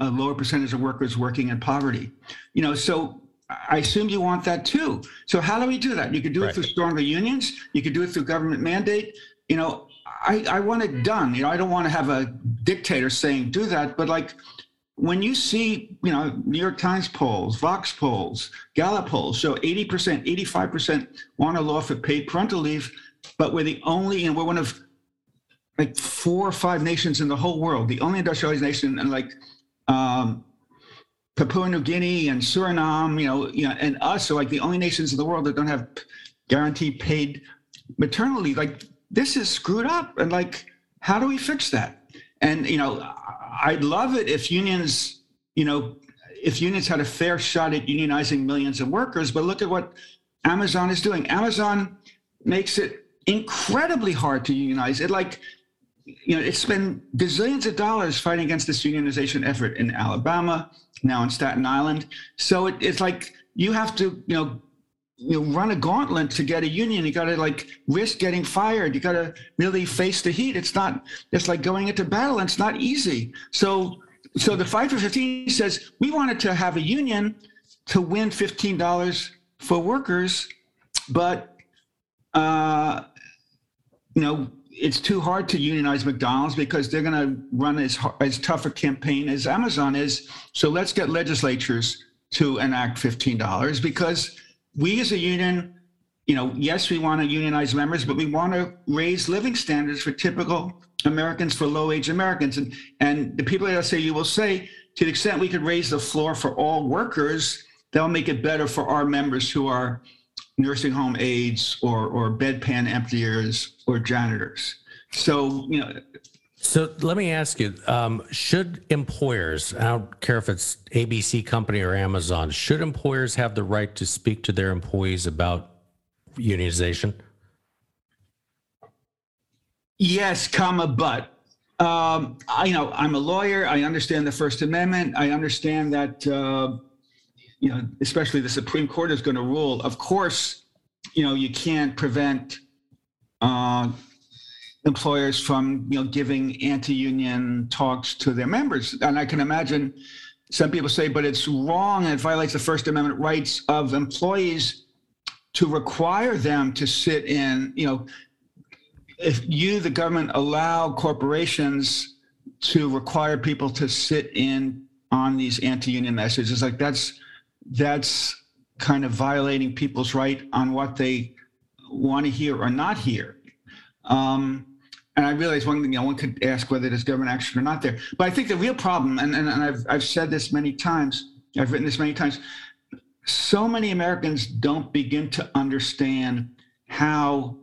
a lower percentage of workers working in poverty. You know, so I assume you want that too. So how do we do that? You could do it through stronger unions. You could do it through government mandate. You know, I want it done. You know, I don't want to have a dictator saying do that. But like when you see, you know, New York Times polls, Vox polls, Gallup polls show 80%, 85% want a law for paid parental leave, but we're the only, and we're one of like 4 or 5 nations in the whole world, the only industrialized nation, and like Papua New Guinea and Suriname, you know, and us are like the only nations in the world that don't have guaranteed paid maternal leave. Like, this is screwed up. And like, how do we fix that? And, you know, I'd love it if unions, you know, if unions had a fair shot at unionizing millions of workers, but look at what Amazon is doing. Amazon makes it incredibly hard to unionize. It like, you know, it's spent gazillions of dollars fighting against this unionization effort in Alabama, now in Staten Island. So it's like you have to, you know, run a gauntlet to get a union. You got to like risk getting fired. You got to really face the heat. It's like going into battle, and it's not easy. So the Fight for 15 says we wanted to have a union to win $15 for workers, but, you know, it's too hard to unionize McDonald's because they're going to run as tough a campaign as Amazon is. So let's get legislatures to enact $15 because we as a union, you know, yes, we want to unionize members, but we want to raise living standards for typical Americans, for low-wage Americans. And the people that say, you will say, to the extent we could raise the floor for all workers, they'll make it better for our members who are nursing home aides or bedpan emptiers or janitors. So, you know. So let me ask you, should employers, I don't care if it's ABC Company or Amazon, should employers have the right to speak to their employees about unionization? Yes, but. You know, I'm a lawyer. I understand the First Amendment. I understand that, you know, especially the Supreme Court is going to rule. Of course, you know, you can't prevent employers from, you know, giving anti-union talks to their members. And I can imagine some people say, but it's wrong and it violates the First Amendment rights of employees to require them to sit in, you know, if you, the government, allow corporations to require people to sit in on these anti-union messages, like that's kind of violating people's right on what they want to hear or not hear. And I realize one could ask whether there's government action or not there. But I think the real problem, and I've said this many times, I've written this many times, so many Americans don't begin to understand how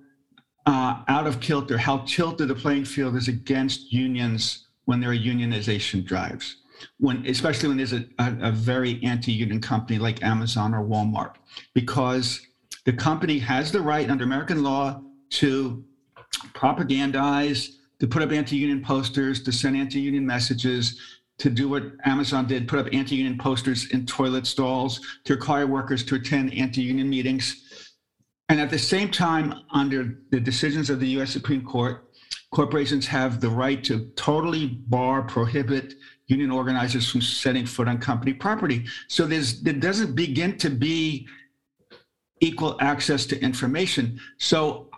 out of kilter, how tilted the playing field is against unions when there are unionization drives. Especially when there's a very anti-union company like Amazon or Walmart, because The company has the right under American law to propagandize, to put up anti-union posters, to send anti-union messages, to do what Amazon did, put up anti-union posters in toilet stalls, to require workers to attend anti-union meetings. And at the same time, under the decisions of the US Supreme Court, corporations have the right to totally bar, prohibit union organizers from setting foot on company property. So there doesn't begin to be equal access to information. So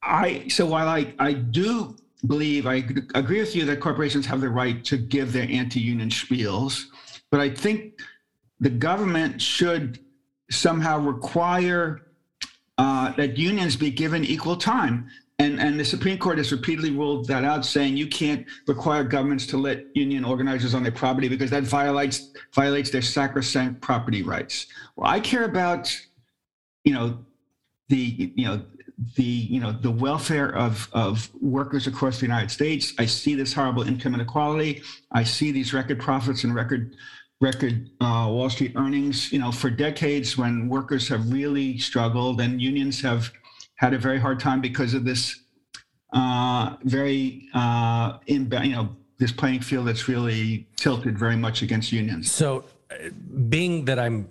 while I do believe, I agree with you that corporations have the right to give their anti-union spiels, but I think the government should somehow require that unions be given equal time. And the Supreme Court has repeatedly ruled that out, saying you can't require governments to let union organizers on their property because that violates their sacrosanct property rights. Well, I care about, the welfare of workers across the United States. I see this horrible income inequality. I see these record profits and record Wall Street earnings. For decades when workers have really struggled and unions have had a very hard time because of this this playing field that's really tilted very much against unions. So, being that I'm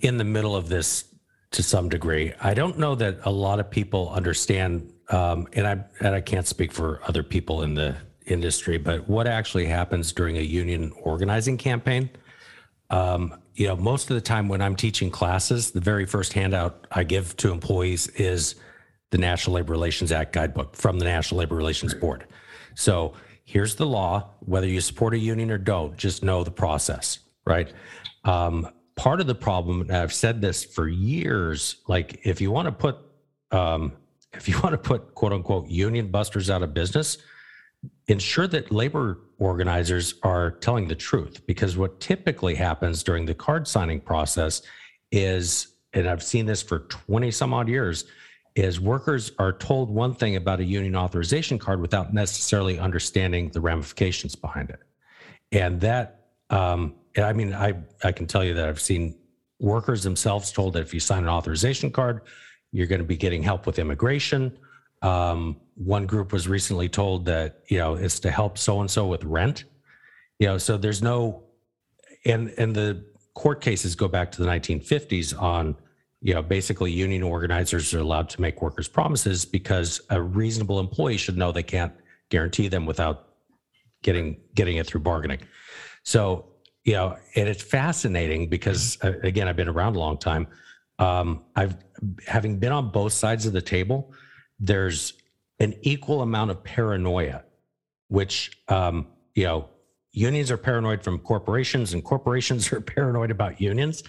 in the middle of this to some degree, I don't know that a lot of people understand, and I can't speak for other people in the industry, but what actually happens during a union organizing campaign. Most of the time when I'm teaching classes, the very first handout I give to employees is the National Labor Relations Act guidebook from the National Labor Relations Board. So here's the law, whether you support a union or don't, just know the process, right? Part of the problem, and I've said this for years, like if you want to put quote unquote union busters out of business, ensure that labor organizers are telling the truth, because what typically happens during the card signing process is, and I've seen this for 20 some odd years, is workers are told one thing about a union authorization card without necessarily understanding the ramifications behind it. And that, I can tell you that I've seen workers themselves told that if you sign an authorization card, you're going to be getting help with immigration. One group was recently told that, it's to help so-and-so with rent. So there's no, and the court cases go back to the 1950s on, basically union organizers are allowed to make workers promises because a reasonable employee should know they can't guarantee them without getting it through bargaining. So, and it's fascinating because, again, I've been around a long time. Having been on both sides of the table, there's an equal amount of paranoia, which, unions are paranoid from corporations and corporations are paranoid about unions.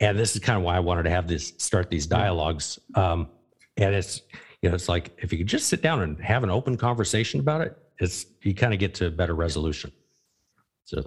And this is kind of why I wanted to have these dialogues. And it's, it's like, if you could just sit down and have an open conversation about it, you kind of get to a better resolution. So,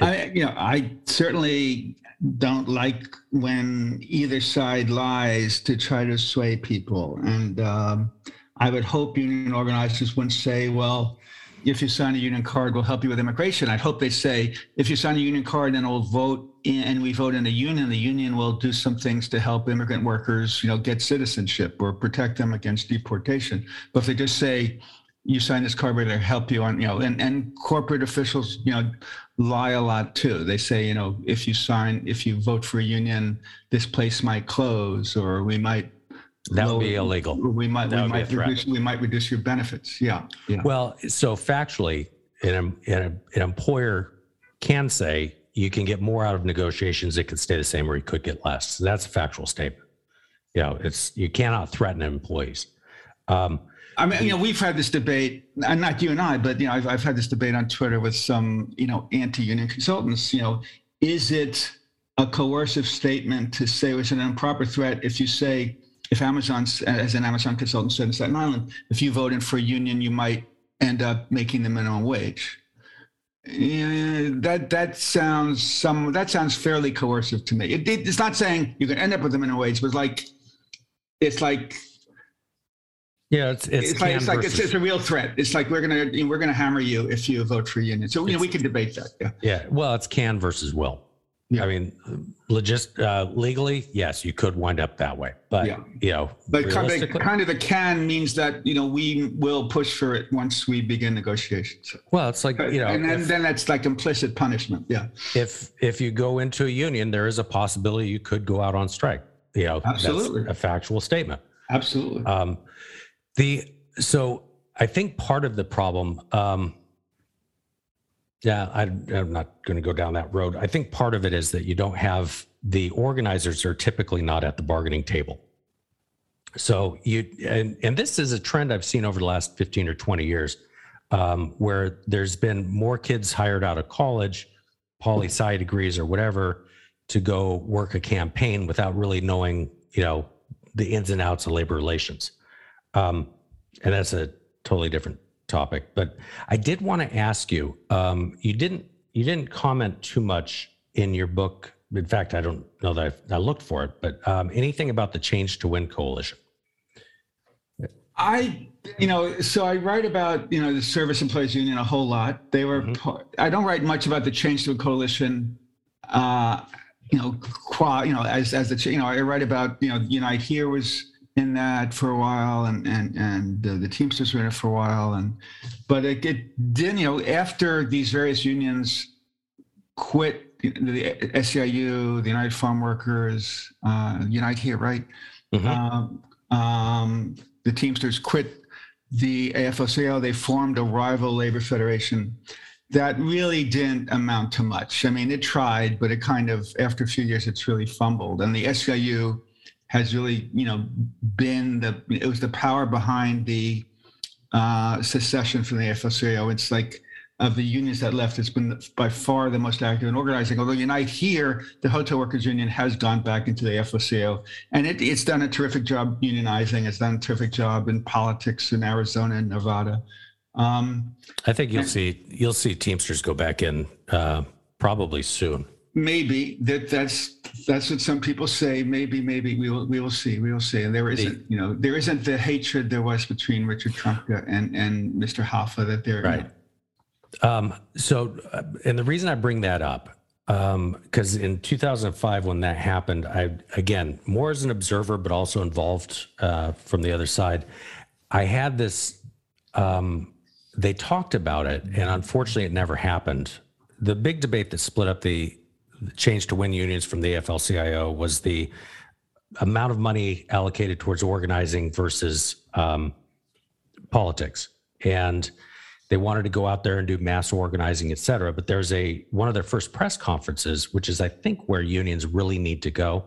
I certainly don't like when either side lies to try to sway people. And I would hope union organizers wouldn't say, well, if you sign a union card, we'll help you with immigration. I'd hope they say, if you sign a union card, then we'll vote in the union will do some things to help immigrant workers, get citizenship or protect them against deportation. But if they just say, you sign this card, we're going to help you on, and corporate officials, lie a lot too. They say, if you vote for a union, this place might close, or we might. That would be illegal. We might reduce your benefits. Yeah. Well, so factually, an employer can say you can get more out of negotiations. It could stay the same, or you could get less. So that's a factual statement. You cannot threaten employees. We've had this debate, and not you and I, but, I've had this debate on Twitter with some, anti-union consultants, is it a coercive statement to say it's an improper threat if you say, if Amazon, as an Amazon consultant said in Staten Island, if you vote in for a union, you might end up making the minimum wage. That sounds fairly coercive to me. It's not saying you can end up with the minimum wage, but it's like. Yeah, it's a real threat. It's like we're gonna hammer you if you vote for a union. So we can debate that. Yeah. Well, it's can versus will. Yeah. I mean, legally, yes, you could wind up that way, but but kind of the can means that, you know, we will push for it once we begin negotiations. Well, it's like, you know, and then that's like implicit punishment. Yeah. If you go into a union, there is a possibility you could go out on strike. You know, absolutely. That's a factual statement. Absolutely. So I think part of the problem, I'm not going to go down that road. I think part of it is that you don't have, the organizers are typically not at the bargaining table. So and this is a trend I've seen over the last 15 or 20 years, where there's been more kids hired out of college, poli-sci degrees or whatever, to go work a campaign without really knowing, you know, the ins and outs of labor relations. And that's a totally different topic, but I did want to ask you, you didn't comment too much in your book. In fact, I don't know that I looked for it, but anything about the Change to Win coalition? I write about, you know, the Service Employees Union a whole lot. They were, I don't write much about the Change to Win coalition, I write about, you know, Unite Here was in that for a while, and the Teamsters were in it for a while, but it didn't, you know, after these various unions quit, the SEIU, the United Farm Workers, Unite Here, right? The Teamsters quit the AFL-CIO. They formed a rival labor federation that really didn't amount to much. I mean, it tried, but it kind of, after a few years, it's really fumbled, and the SEIU has really, you know, been it was the power behind the secession from the AFL-CIO. It's like, of the unions that left, it's been by far the most active in organizing. Although Unite Here, the Hotel Workers Union, has gone back into the AFL-CIO, and it's done a terrific job unionizing. It's done a terrific job in politics in Arizona and Nevada. I think you'll see Teamsters go back in probably soon. Maybe that's what some people say. Maybe we will see. And there isn't, you know, the hatred there was between Richard Trumka and Mr. Hoffa that there. Right. And the reason I bring that up, because in 2005 when that happened, I, again, more as an observer but also involved from the other side, I had this. They talked about it, and unfortunately, it never happened. The big debate that split up the Change to Win unions from the AFL-CIO was the amount of money allocated towards organizing versus politics. And they wanted to go out there and do mass organizing, et cetera. But there's one of their first press conferences, which is, I think, where unions really need to go,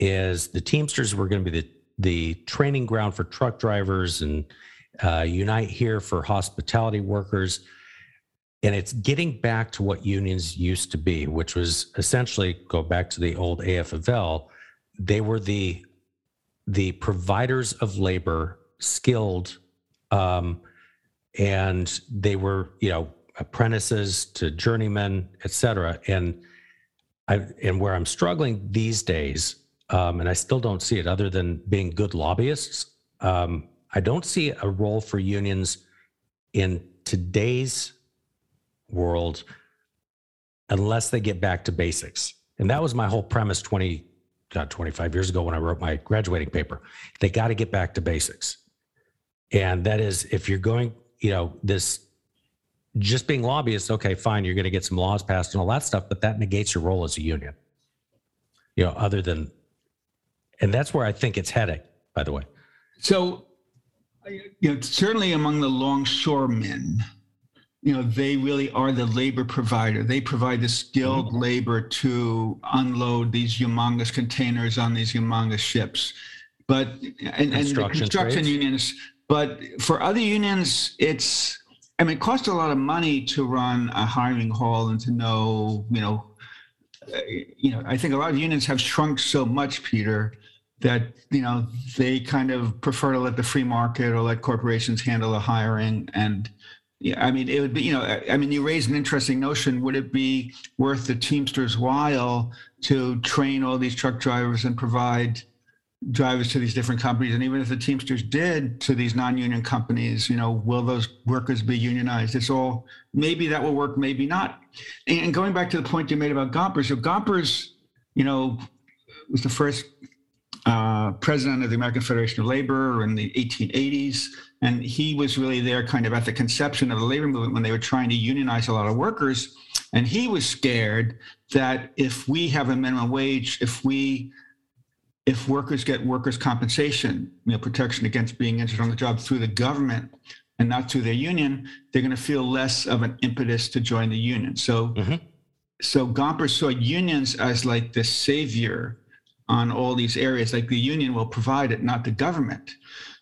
is the Teamsters were going to be the training ground for truck drivers and Unite Here for hospitality workers. And it's getting back to what unions used to be, which was essentially, go back to the old AFL, they were the providers of labor, skilled, and they were, you know, apprentices to journeymen, et cetera. And where I'm struggling these days, and I still don't see it other than being good lobbyists, I don't see a role for unions in today's world unless they get back to basics. And that was my whole premise 25 years ago when I wrote my graduating paper. They got to get back to basics. And that is, if you're going, you know, this just being lobbyists, okay, fine, you're going to get some laws passed and all that stuff, but that negates your role as a union, you know, other than, and that's where I think it's heading, by the way. So, you know, certainly among the longshoremen, you know, they really are the labor provider. They provide the skilled labor to unload these humongous containers on these humongous ships. But and the construction unions. But for other unions, it costs a lot of money to run a hiring hall and to know, you know. I think a lot of unions have shrunk so much, Peter, that, you know, they kind of prefer to let the free market or let corporations handle the hiring. And yeah, I mean, it would be, you know, I mean, you raise an interesting notion. Would it be worth the Teamsters' while to train all these truck drivers and provide drivers to these different companies? And even if the Teamsters did to these non-union companies, you know, will those workers be unionized? It's all, maybe that will work, maybe not. And going back to the point you made about Gompers, so Gompers, you know, was the first president of the American Federation of Labor in the 1880s. And he was really there kind of at the conception of the labor movement when they were trying to unionize a lot of workers. And he was scared that if we have a minimum wage, if workers get workers' compensation, you know, protection against being injured on the job through the government and not through their union, they're going to feel less of an impetus to join the union. So, so Gomper saw unions as like the savior on all these areas, like the union will provide it, not the government.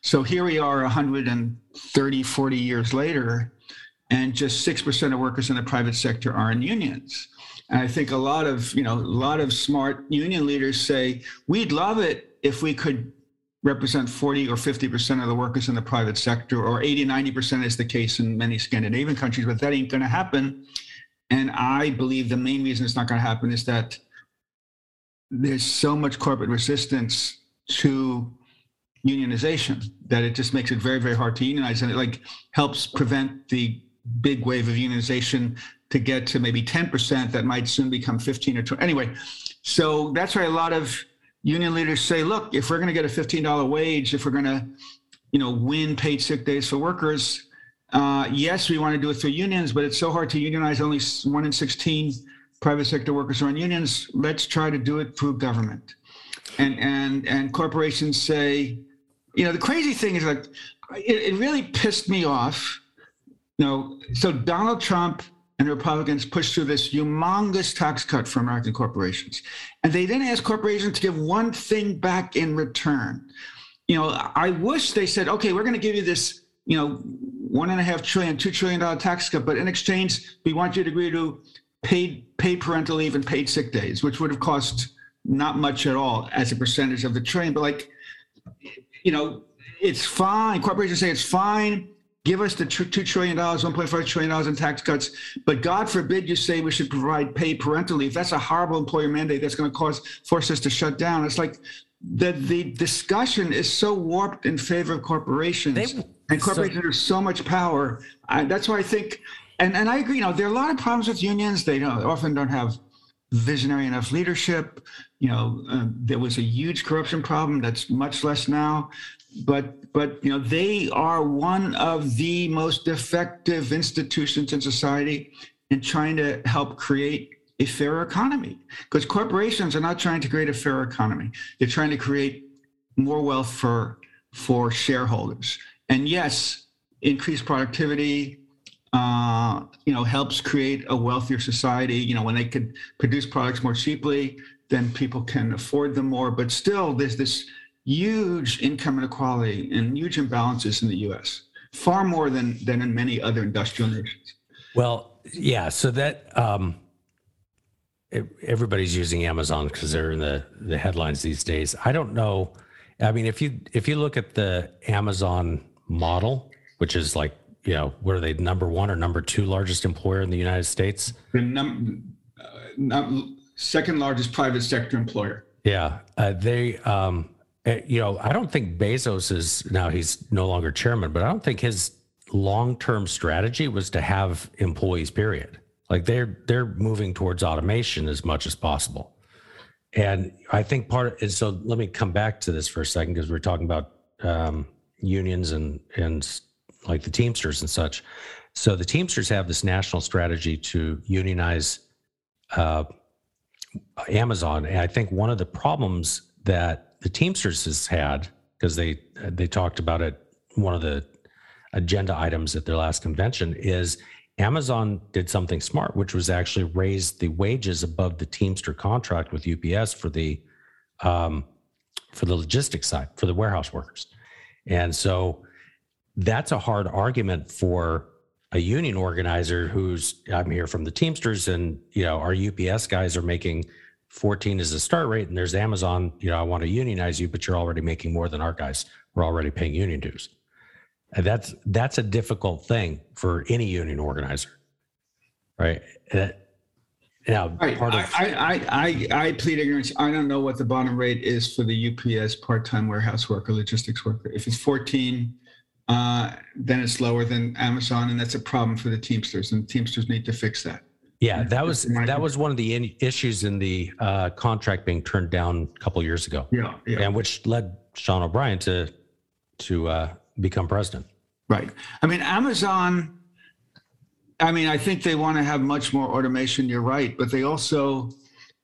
So here we are 130, 40 years later, and just 6% of workers in the private sector are in unions. And I think a lot of, you know, a lot of smart union leaders say, we'd love it if we could represent 40 or 50% of the workers in the private sector, or 80, 90% is the case in many Scandinavian countries, but that ain't going to happen. And I believe the main reason it's not going to happen is that there's so much corporate resistance to unionization that it just makes it very, very hard to unionize. And it like helps prevent the big wave of unionization to get to maybe 10% that might soon become 15 or 20. Anyway, so that's why a lot of union leaders say, look, if we're going to get a $15 wage, if we're going to, you know, win paid sick days for workers, yes, we want to do it through unions, but it's so hard to unionize. Only 1 in 16 private sector workers are on unions. Let's try to do it through government. And corporations say, you know, the crazy thing is like, it really pissed me off. You know, so Donald Trump and Republicans pushed through this humongous tax cut for American corporations. And they didn't ask corporations to give one thing back in return. You know, I wish they said, okay, we're going to give you this, you know, $1.5 trillion, $2 trillion tax cut, but in exchange, we want you to agree to paid parental leave and paid sick days, which would have cost not much at all as a percentage of the trillion. But like, you know, it's fine. Corporations say it's fine. Give us the $2 trillion, $1.5 trillion in tax cuts. But God forbid you say we should provide paid parental leave. That's a horrible employer mandate that's going to force us to shut down. It's like the discussion is so warped in favor of corporations. And corporations have so much power. That's why I think, and I agree, you know, there are a lot of problems with unions. They often don't have visionary enough leadership. You know, there was a huge corruption problem that's much less now. But you know, they are one of the most effective institutions in society in trying to help create a fairer economy, because corporations are not trying to create a fair economy. They're trying to create more wealth for shareholders. And yes, increased productivity, you know, helps create a wealthier society. You know, when they could produce products more cheaply, then people can afford them more. But still, there's this huge income inequality and huge imbalances in the U.S., far more than in many other industrial nations. Well, yeah, so that everybody's using Amazon because they're in the headlines these days. I don't know. I mean, if you look at the Amazon model, which is like, you know, were they number one or number two largest employer in the United States? The second largest private sector employer. Yeah, they... you know, I don't think Bezos is now, he's no longer chairman, but I don't think his long-term strategy was to have employees, period. Like they're moving towards automation as much as possible. And I think part is, so let me come back to this for a second, because we're talking about unions and like the Teamsters and such. So the Teamsters have this national strategy to unionize Amazon. And I think one of the problems that the Teamsters has had, because they talked about it, one of the agenda items at their last convention, is Amazon did something smart, which was actually raise the wages above the Teamster contract with UPS for the logistics side, for the warehouse workers. And so that's a hard argument for a union organizer who's, I'm here from the Teamsters, and you know, our UPS guys are making 14 is the start rate, and there's Amazon, you know, I want to unionize you, but you're already making more than our guys. We're already paying union dues. And that's a difficult thing for any union organizer, right? Now, right. I plead ignorance. I don't know what the bottom rate is for the UPS part-time warehouse worker, logistics worker. If it's 14, then it's lower than Amazon, and that's a problem for the Teamsters, and the Teamsters need to fix that. Yeah, that was one of the issues in the contract being turned down a couple of years ago. Yeah, and which led Sean O'Brien to become president. Right. I mean, Amazon. I mean, I think they want to have much more automation. You're right, but they also,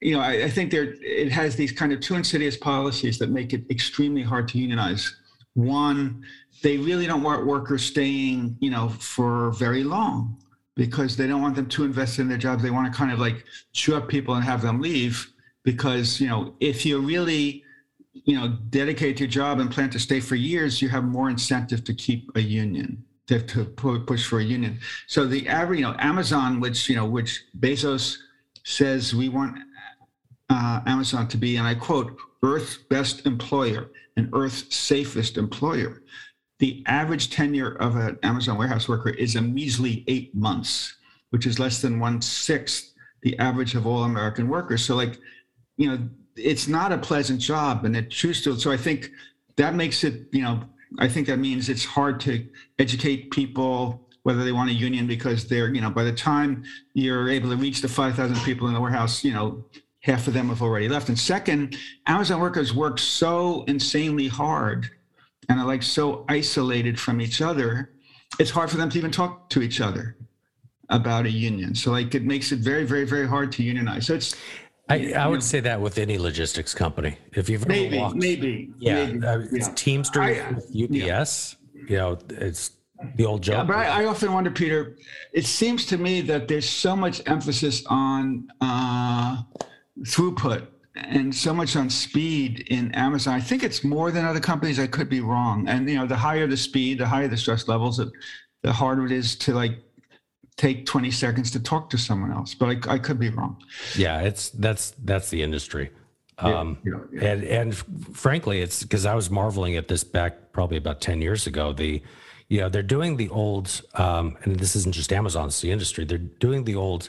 you know, I think it has these kind of two insidious policies that make it extremely hard to unionize. One, they really don't want workers staying, you know, for very long, because they don't want them too invested in their jobs. They want to kind of like chew up people and have them leave, because, you know, if you really, you know, dedicate to your job and plan to stay for years, you have more incentive to keep a union, to push for a union. So the average, you know, Amazon, which Bezos says we want Amazon to be, and I quote, Earth's best employer and Earth's safest employer. The average tenure of an Amazon warehouse worker is a measly 8 months, which is less than 1/6 the average of all American workers. So, like, you know, it's not a pleasant job, and it chooses to. So I think that makes it, you know, I think that means it's hard to educate people whether they want a union, because they're, you know, by the time you're able to reach the 5,000 people in the warehouse, you know, half of them have already left. And second, Amazon workers work so insanely hard and are like so isolated from each other, it's hard for them to even talk to each other about a union. So like it makes it very, very, very hard to unionize. So it's, I would say that with any logistics company, if you've Teamsters, UPS, you know, it's the old joke. Yeah, but I often wonder, Peter, it seems to me that there's so much emphasis on throughput and so much on speed in Amazon. I think it's more than other companies. I could be wrong. And, you know, the higher the speed, the higher the stress levels, the harder it is to like take 20 seconds to talk to someone else, but I could be wrong. Yeah, that's the industry. And frankly, it's because I was marveling at this back probably about 10 years ago. They're doing the old, and this isn't just Amazon, it's the industry. They're doing the old,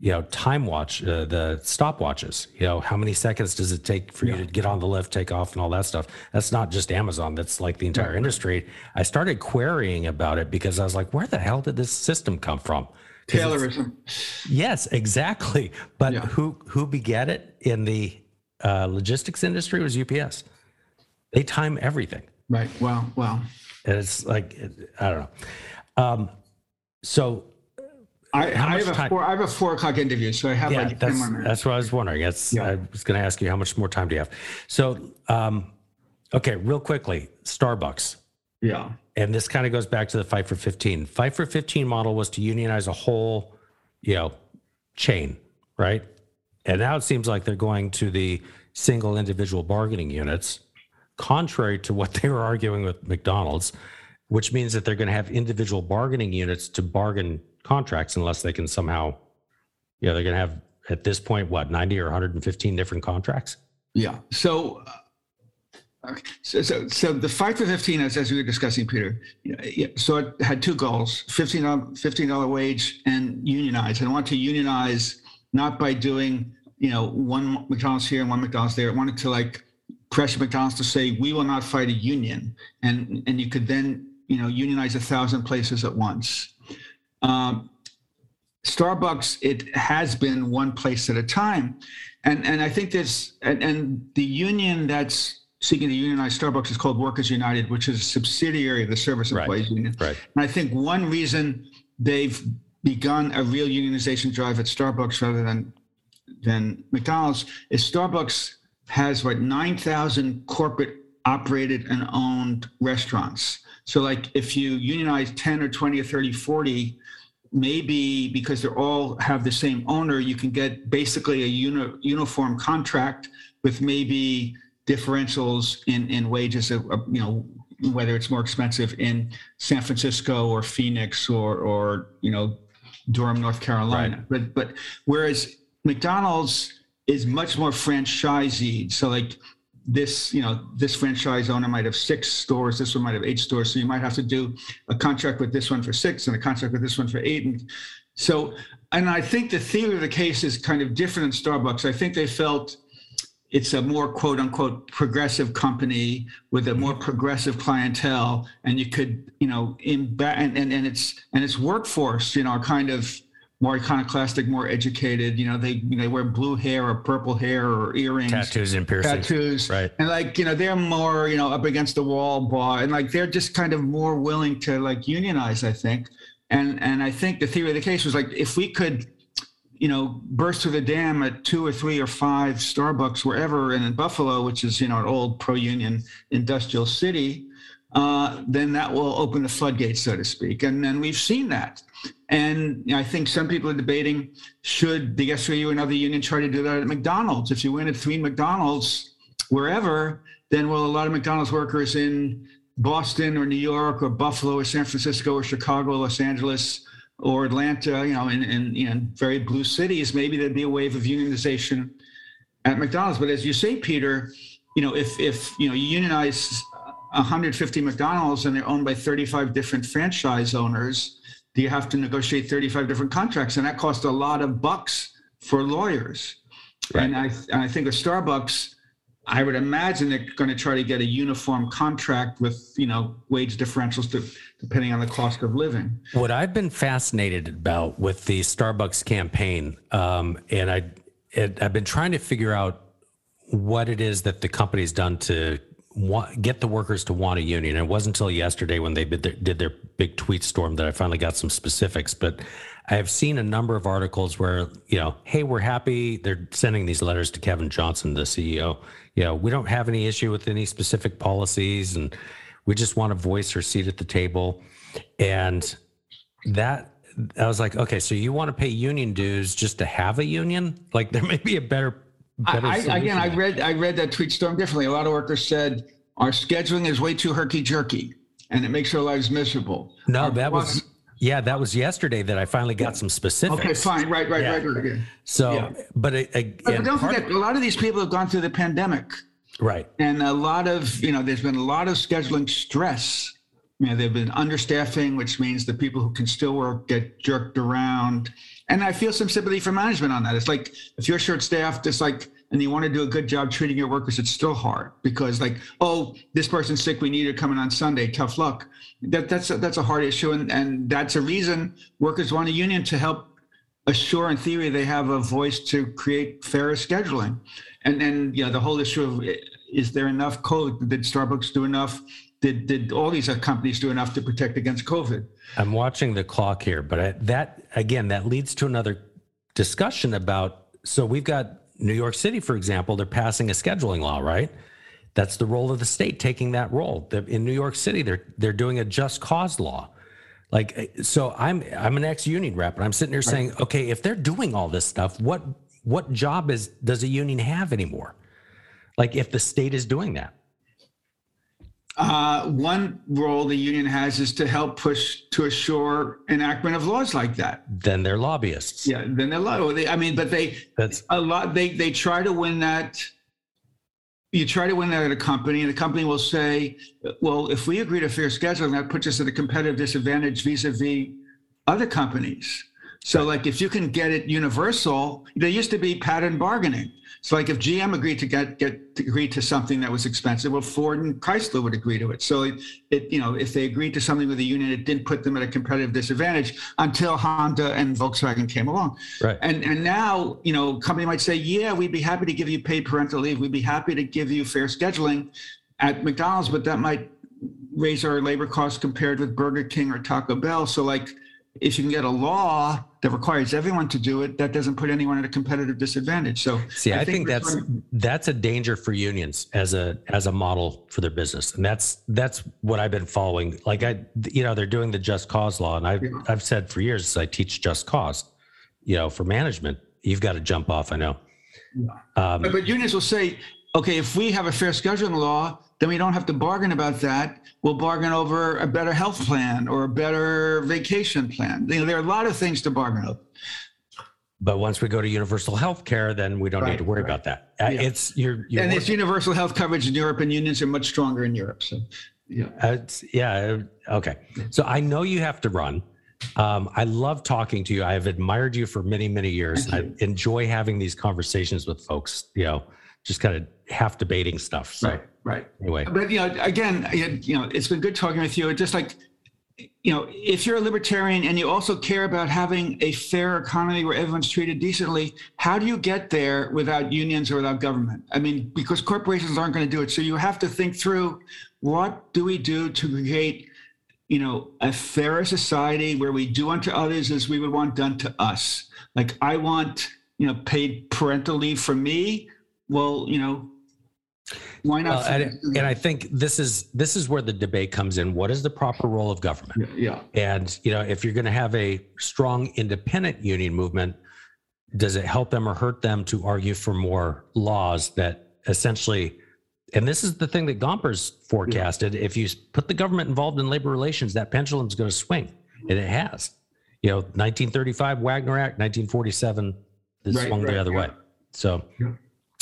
you know, time watch, the stopwatches. You know, how many seconds does it take for you to get on the lift, take off, and all that stuff? That's not just Amazon. That's like the entire industry. I started querying about it because I was like, where the hell did this system come from? Taylorism. Yes, exactly. But who begat it in the logistics industry was UPS. They time everything. Right. Wow. And it's like, I don't know. So. I have a 4:00 interview, so I have like 10 more minutes. That's what I was wondering. I was going to ask you how much more time do you have? So, okay, real quickly, Starbucks. Yeah. And this kind of goes back to the Fight for 15. Fight for 15 model was to unionize a whole, you know, chain, right? And now it seems like they're going to the single individual bargaining units, contrary to what they were arguing with McDonald's, which means that they're going to have individual bargaining units to bargain contracts unless they can somehow, you know, they're going to have at this point, what, 90 or 115 different contracts? Yeah. So the Fight for 15, as we were discussing, Peter, so it had two goals, $15 wage and unionize. And I want to unionize not by doing, you know, one McDonald's here and one McDonald's there. I wanted to like pressure McDonald's to say, we will not fight a union. And you could then, you know, unionize 1,000 places at once. Starbucks, it has been one place at a time. And I think this, and the union that's seeking to unionize Starbucks is called Workers United, which is a subsidiary of the Service Employees Union. Right. And I think one reason they've begun a real unionization drive at Starbucks rather than McDonald's is Starbucks has 9,000 corporate operated and owned restaurants. So like if you unionize 10 or 20 or 30, 40, maybe because they all have the same owner, you can get basically a uniform contract with maybe differentials in wages, you know, whether it's more expensive in San Francisco or Phoenix or you know, Durham, North Carolina. Right. But whereas McDonald's is much more franchisee. So like this, you know, this franchise owner might have 6 stores, this one might have 8 stores. So you might have to do a contract with this one for 6 and a contract with this one for 8. And So, and I think the theory of the case is kind of different in Starbucks. I think they felt it's a more quote unquote progressive company with a more progressive clientele, and you could, you know, its workforce, you know, are kind of more iconoclastic, more educated. You know, they wear blue hair or purple hair or earrings, tattoos and piercings, right? And like, you know, they're more, you know, up against the wall bar, and like they're just kind of more willing to like unionize, I think. And I think the theory of the case was like, if we could, you know, burst through the dam at 2 or 3 or 5 Starbucks, wherever, and in Buffalo, which is, you know, an old pro-union industrial city, then that will open the floodgates, so to speak. And we've seen that. And you know, I think some people are debating, should the SAU and other union try to do that at McDonald's? If you win at 3 McDonald's wherever, then will a lot of McDonald's workers in Boston or New York or Buffalo or San Francisco or Chicago, Los Angeles or Atlanta, you know, in very blue cities, maybe there'd be a wave of unionization at McDonald's. But as you say, Peter, you know, if you know, you unionize 150 McDonald's and they're owned by 35 different franchise owners, do you have to negotiate 35 different contracts? And that costs a lot of bucks for lawyers. Right. And I think with Starbucks, I would imagine they're going to try to get a uniform contract with, you know, wage differentials depending on the cost of living. What I've been fascinated about with the Starbucks campaign, and I've been trying to figure out what it is that the company's done to get the workers to want a union. It wasn't until yesterday when they did their big tweet storm that I finally got some specifics. But I have seen a number of articles where, you know, hey, we're happy. They're sending these letters to Kevin Johnson, the CEO. You know, we don't have any issue with any specific policies, and we just want a voice or seat at the table. And that, I was like, okay, so you want to pay union dues just to have a union? Like, there may be a better again, I read that tweet storm differently. A lot of workers said our scheduling is way too herky-jerky and it makes our lives miserable. No, that was yesterday that I finally got some specifics. Okay, fine. Right. So, yeah. But don't forget, a lot of these people have gone through the pandemic. Right. And a lot of, you know, there's been a lot of scheduling stress. You know, they've been understaffing, which means the people who can still work get jerked around. And I feel some sympathy for management on that. It's like, if you're short-staffed, it's like, and you want to do a good job treating your workers, it's still hard because like, oh, this person's sick, we need her coming on Sunday, tough luck. That's a hard issue. And that's a reason workers want a union to help assure, in theory, they have a voice to create fairer scheduling. And then, you know, the whole issue of, is there enough COVID? Did Starbucks do enough? Did all these companies do enough to protect against COVID? I'm watching the clock here, but that leads to another discussion about, so we've got New York City, for example, they're passing a scheduling law, right? That's the role of the state, taking that role. In New York City, they're doing a just cause law. Like, so I'm an ex-union rep, and I'm sitting here saying, okay, if they're doing all this stuff, what job does a union have anymore? Like, if the state is doing that. One role the union has is to help push to assure enactment of laws like that. Then they're lobbyists. Yeah, then they're lobbyists. I mean, but they try to win that. You try to win that at a company, and the company will say, well, if we agree to fair scheduling, that puts us at a competitive disadvantage vis-a-vis other companies. So like, if you can get it universal, there used to be pattern bargaining. So like, if GM agreed to agree to something that was expensive, well, Ford and Chrysler would agree to it. So it you know, if they agreed to something with the union, it didn't put them at a competitive disadvantage until Honda and Volkswagen came along. Right. And now, you know, company might say, yeah, we'd be happy to give you paid parental leave. We'd be happy to give you fair scheduling at McDonald's, but that might raise our labor costs compared with Burger King or Taco Bell. So like, if you can get a law that requires everyone to do it, that doesn't put anyone at a competitive disadvantage. So see, I think that's a danger for unions as a model for their business. And that's what I've been following. Like, I, you know, they're doing the just cause law. And I've said for years, I teach just cause, you know, for management, you've got to jump off. I know. Yeah. But unions will say, okay, if we have a fair scheduling law, then we don't have to bargain about that. We'll bargain over a better health plan or a better vacation plan. You know, there are a lot of things to bargain over. But once we go to universal health care, then we don't need to worry about that. Yeah. It's universal health coverage in Europe, and unions are much stronger in Europe. So, yeah. Okay. So I know you have to run. I love talking to you. I have admired you for many, many years. I enjoy having these conversations with folks, you know, just kind of half debating stuff. So, right. Anyway. But, you know, again, you know, it's been good talking with you. It's just like, you know, if you're a libertarian and you also care about having a fair economy where everyone's treated decently, how do you get there without unions or without government? I mean, because corporations aren't going to do it. So you have to think through, what do we do to create, you know, a fairer society where we do unto others as we would want done to us? Like, I want, you know, paid parental leave for me. Well, you know, why not? And I think this is where the debate comes in. What is the proper role of government? Yeah. And, you know, if you're going to have a strong independent union movement, does it help them or hurt them to argue for more laws that essentially, and this is the thing that Gomper's forecasted, if you put the government involved in labor relations, that pendulum's going to swing, and it has. You know, 1935 Wagner Act, 1947 swung the other way. So. Yeah.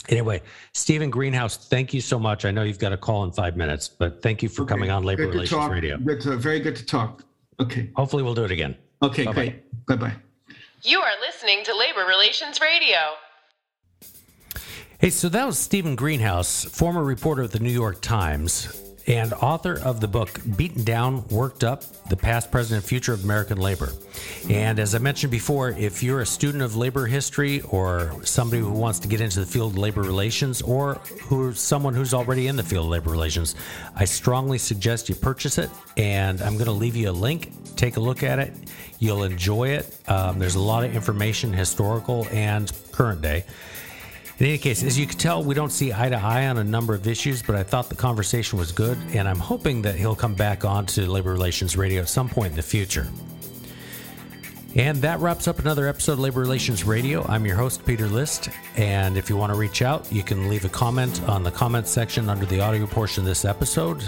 Anyway, Stephen Greenhouse, thank you so much. I know you've got a call in 5 minutes, but thank you for coming on Labor Relations Radio. Very good to talk. Okay. Hopefully we'll do it again. Okay, great. Bye-bye. You are listening to Labor Relations Radio. Hey, so that was Stephen Greenhouse, former reporter of the New York Times and author of the book, Beaten Down, Worked Up: The Past, Present, and Future of American Labor. And as I mentioned before, if you're a student of labor history or somebody who wants to get into the field of labor relations, or who's someone who's already in the field of labor relations, I strongly suggest you purchase it. And I'm going to leave you a link. Take a look at it. You'll enjoy it. There's a lot of information, historical and current day. In any case, as you can tell, we don't see eye to eye on a number of issues, but I thought the conversation was good, and I'm hoping that he'll come back on to Labor Relations Radio at some point in the future. And that wraps up another episode of Labor Relations Radio. I'm your host, Peter List, and if you want to reach out, you can leave a comment on the comments section under the audio portion of this episode.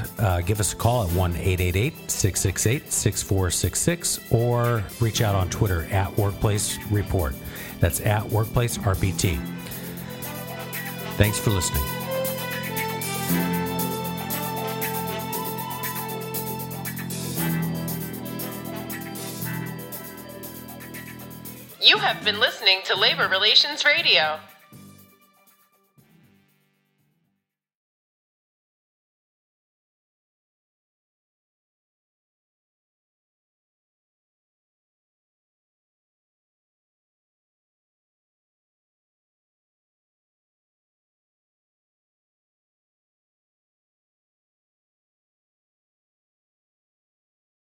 Give us a call at 1-888-668-6466, or reach out on Twitter at Workplace Report. That's at Workplace RPT. Thanks for listening. You have been listening to Labor Relations Radio.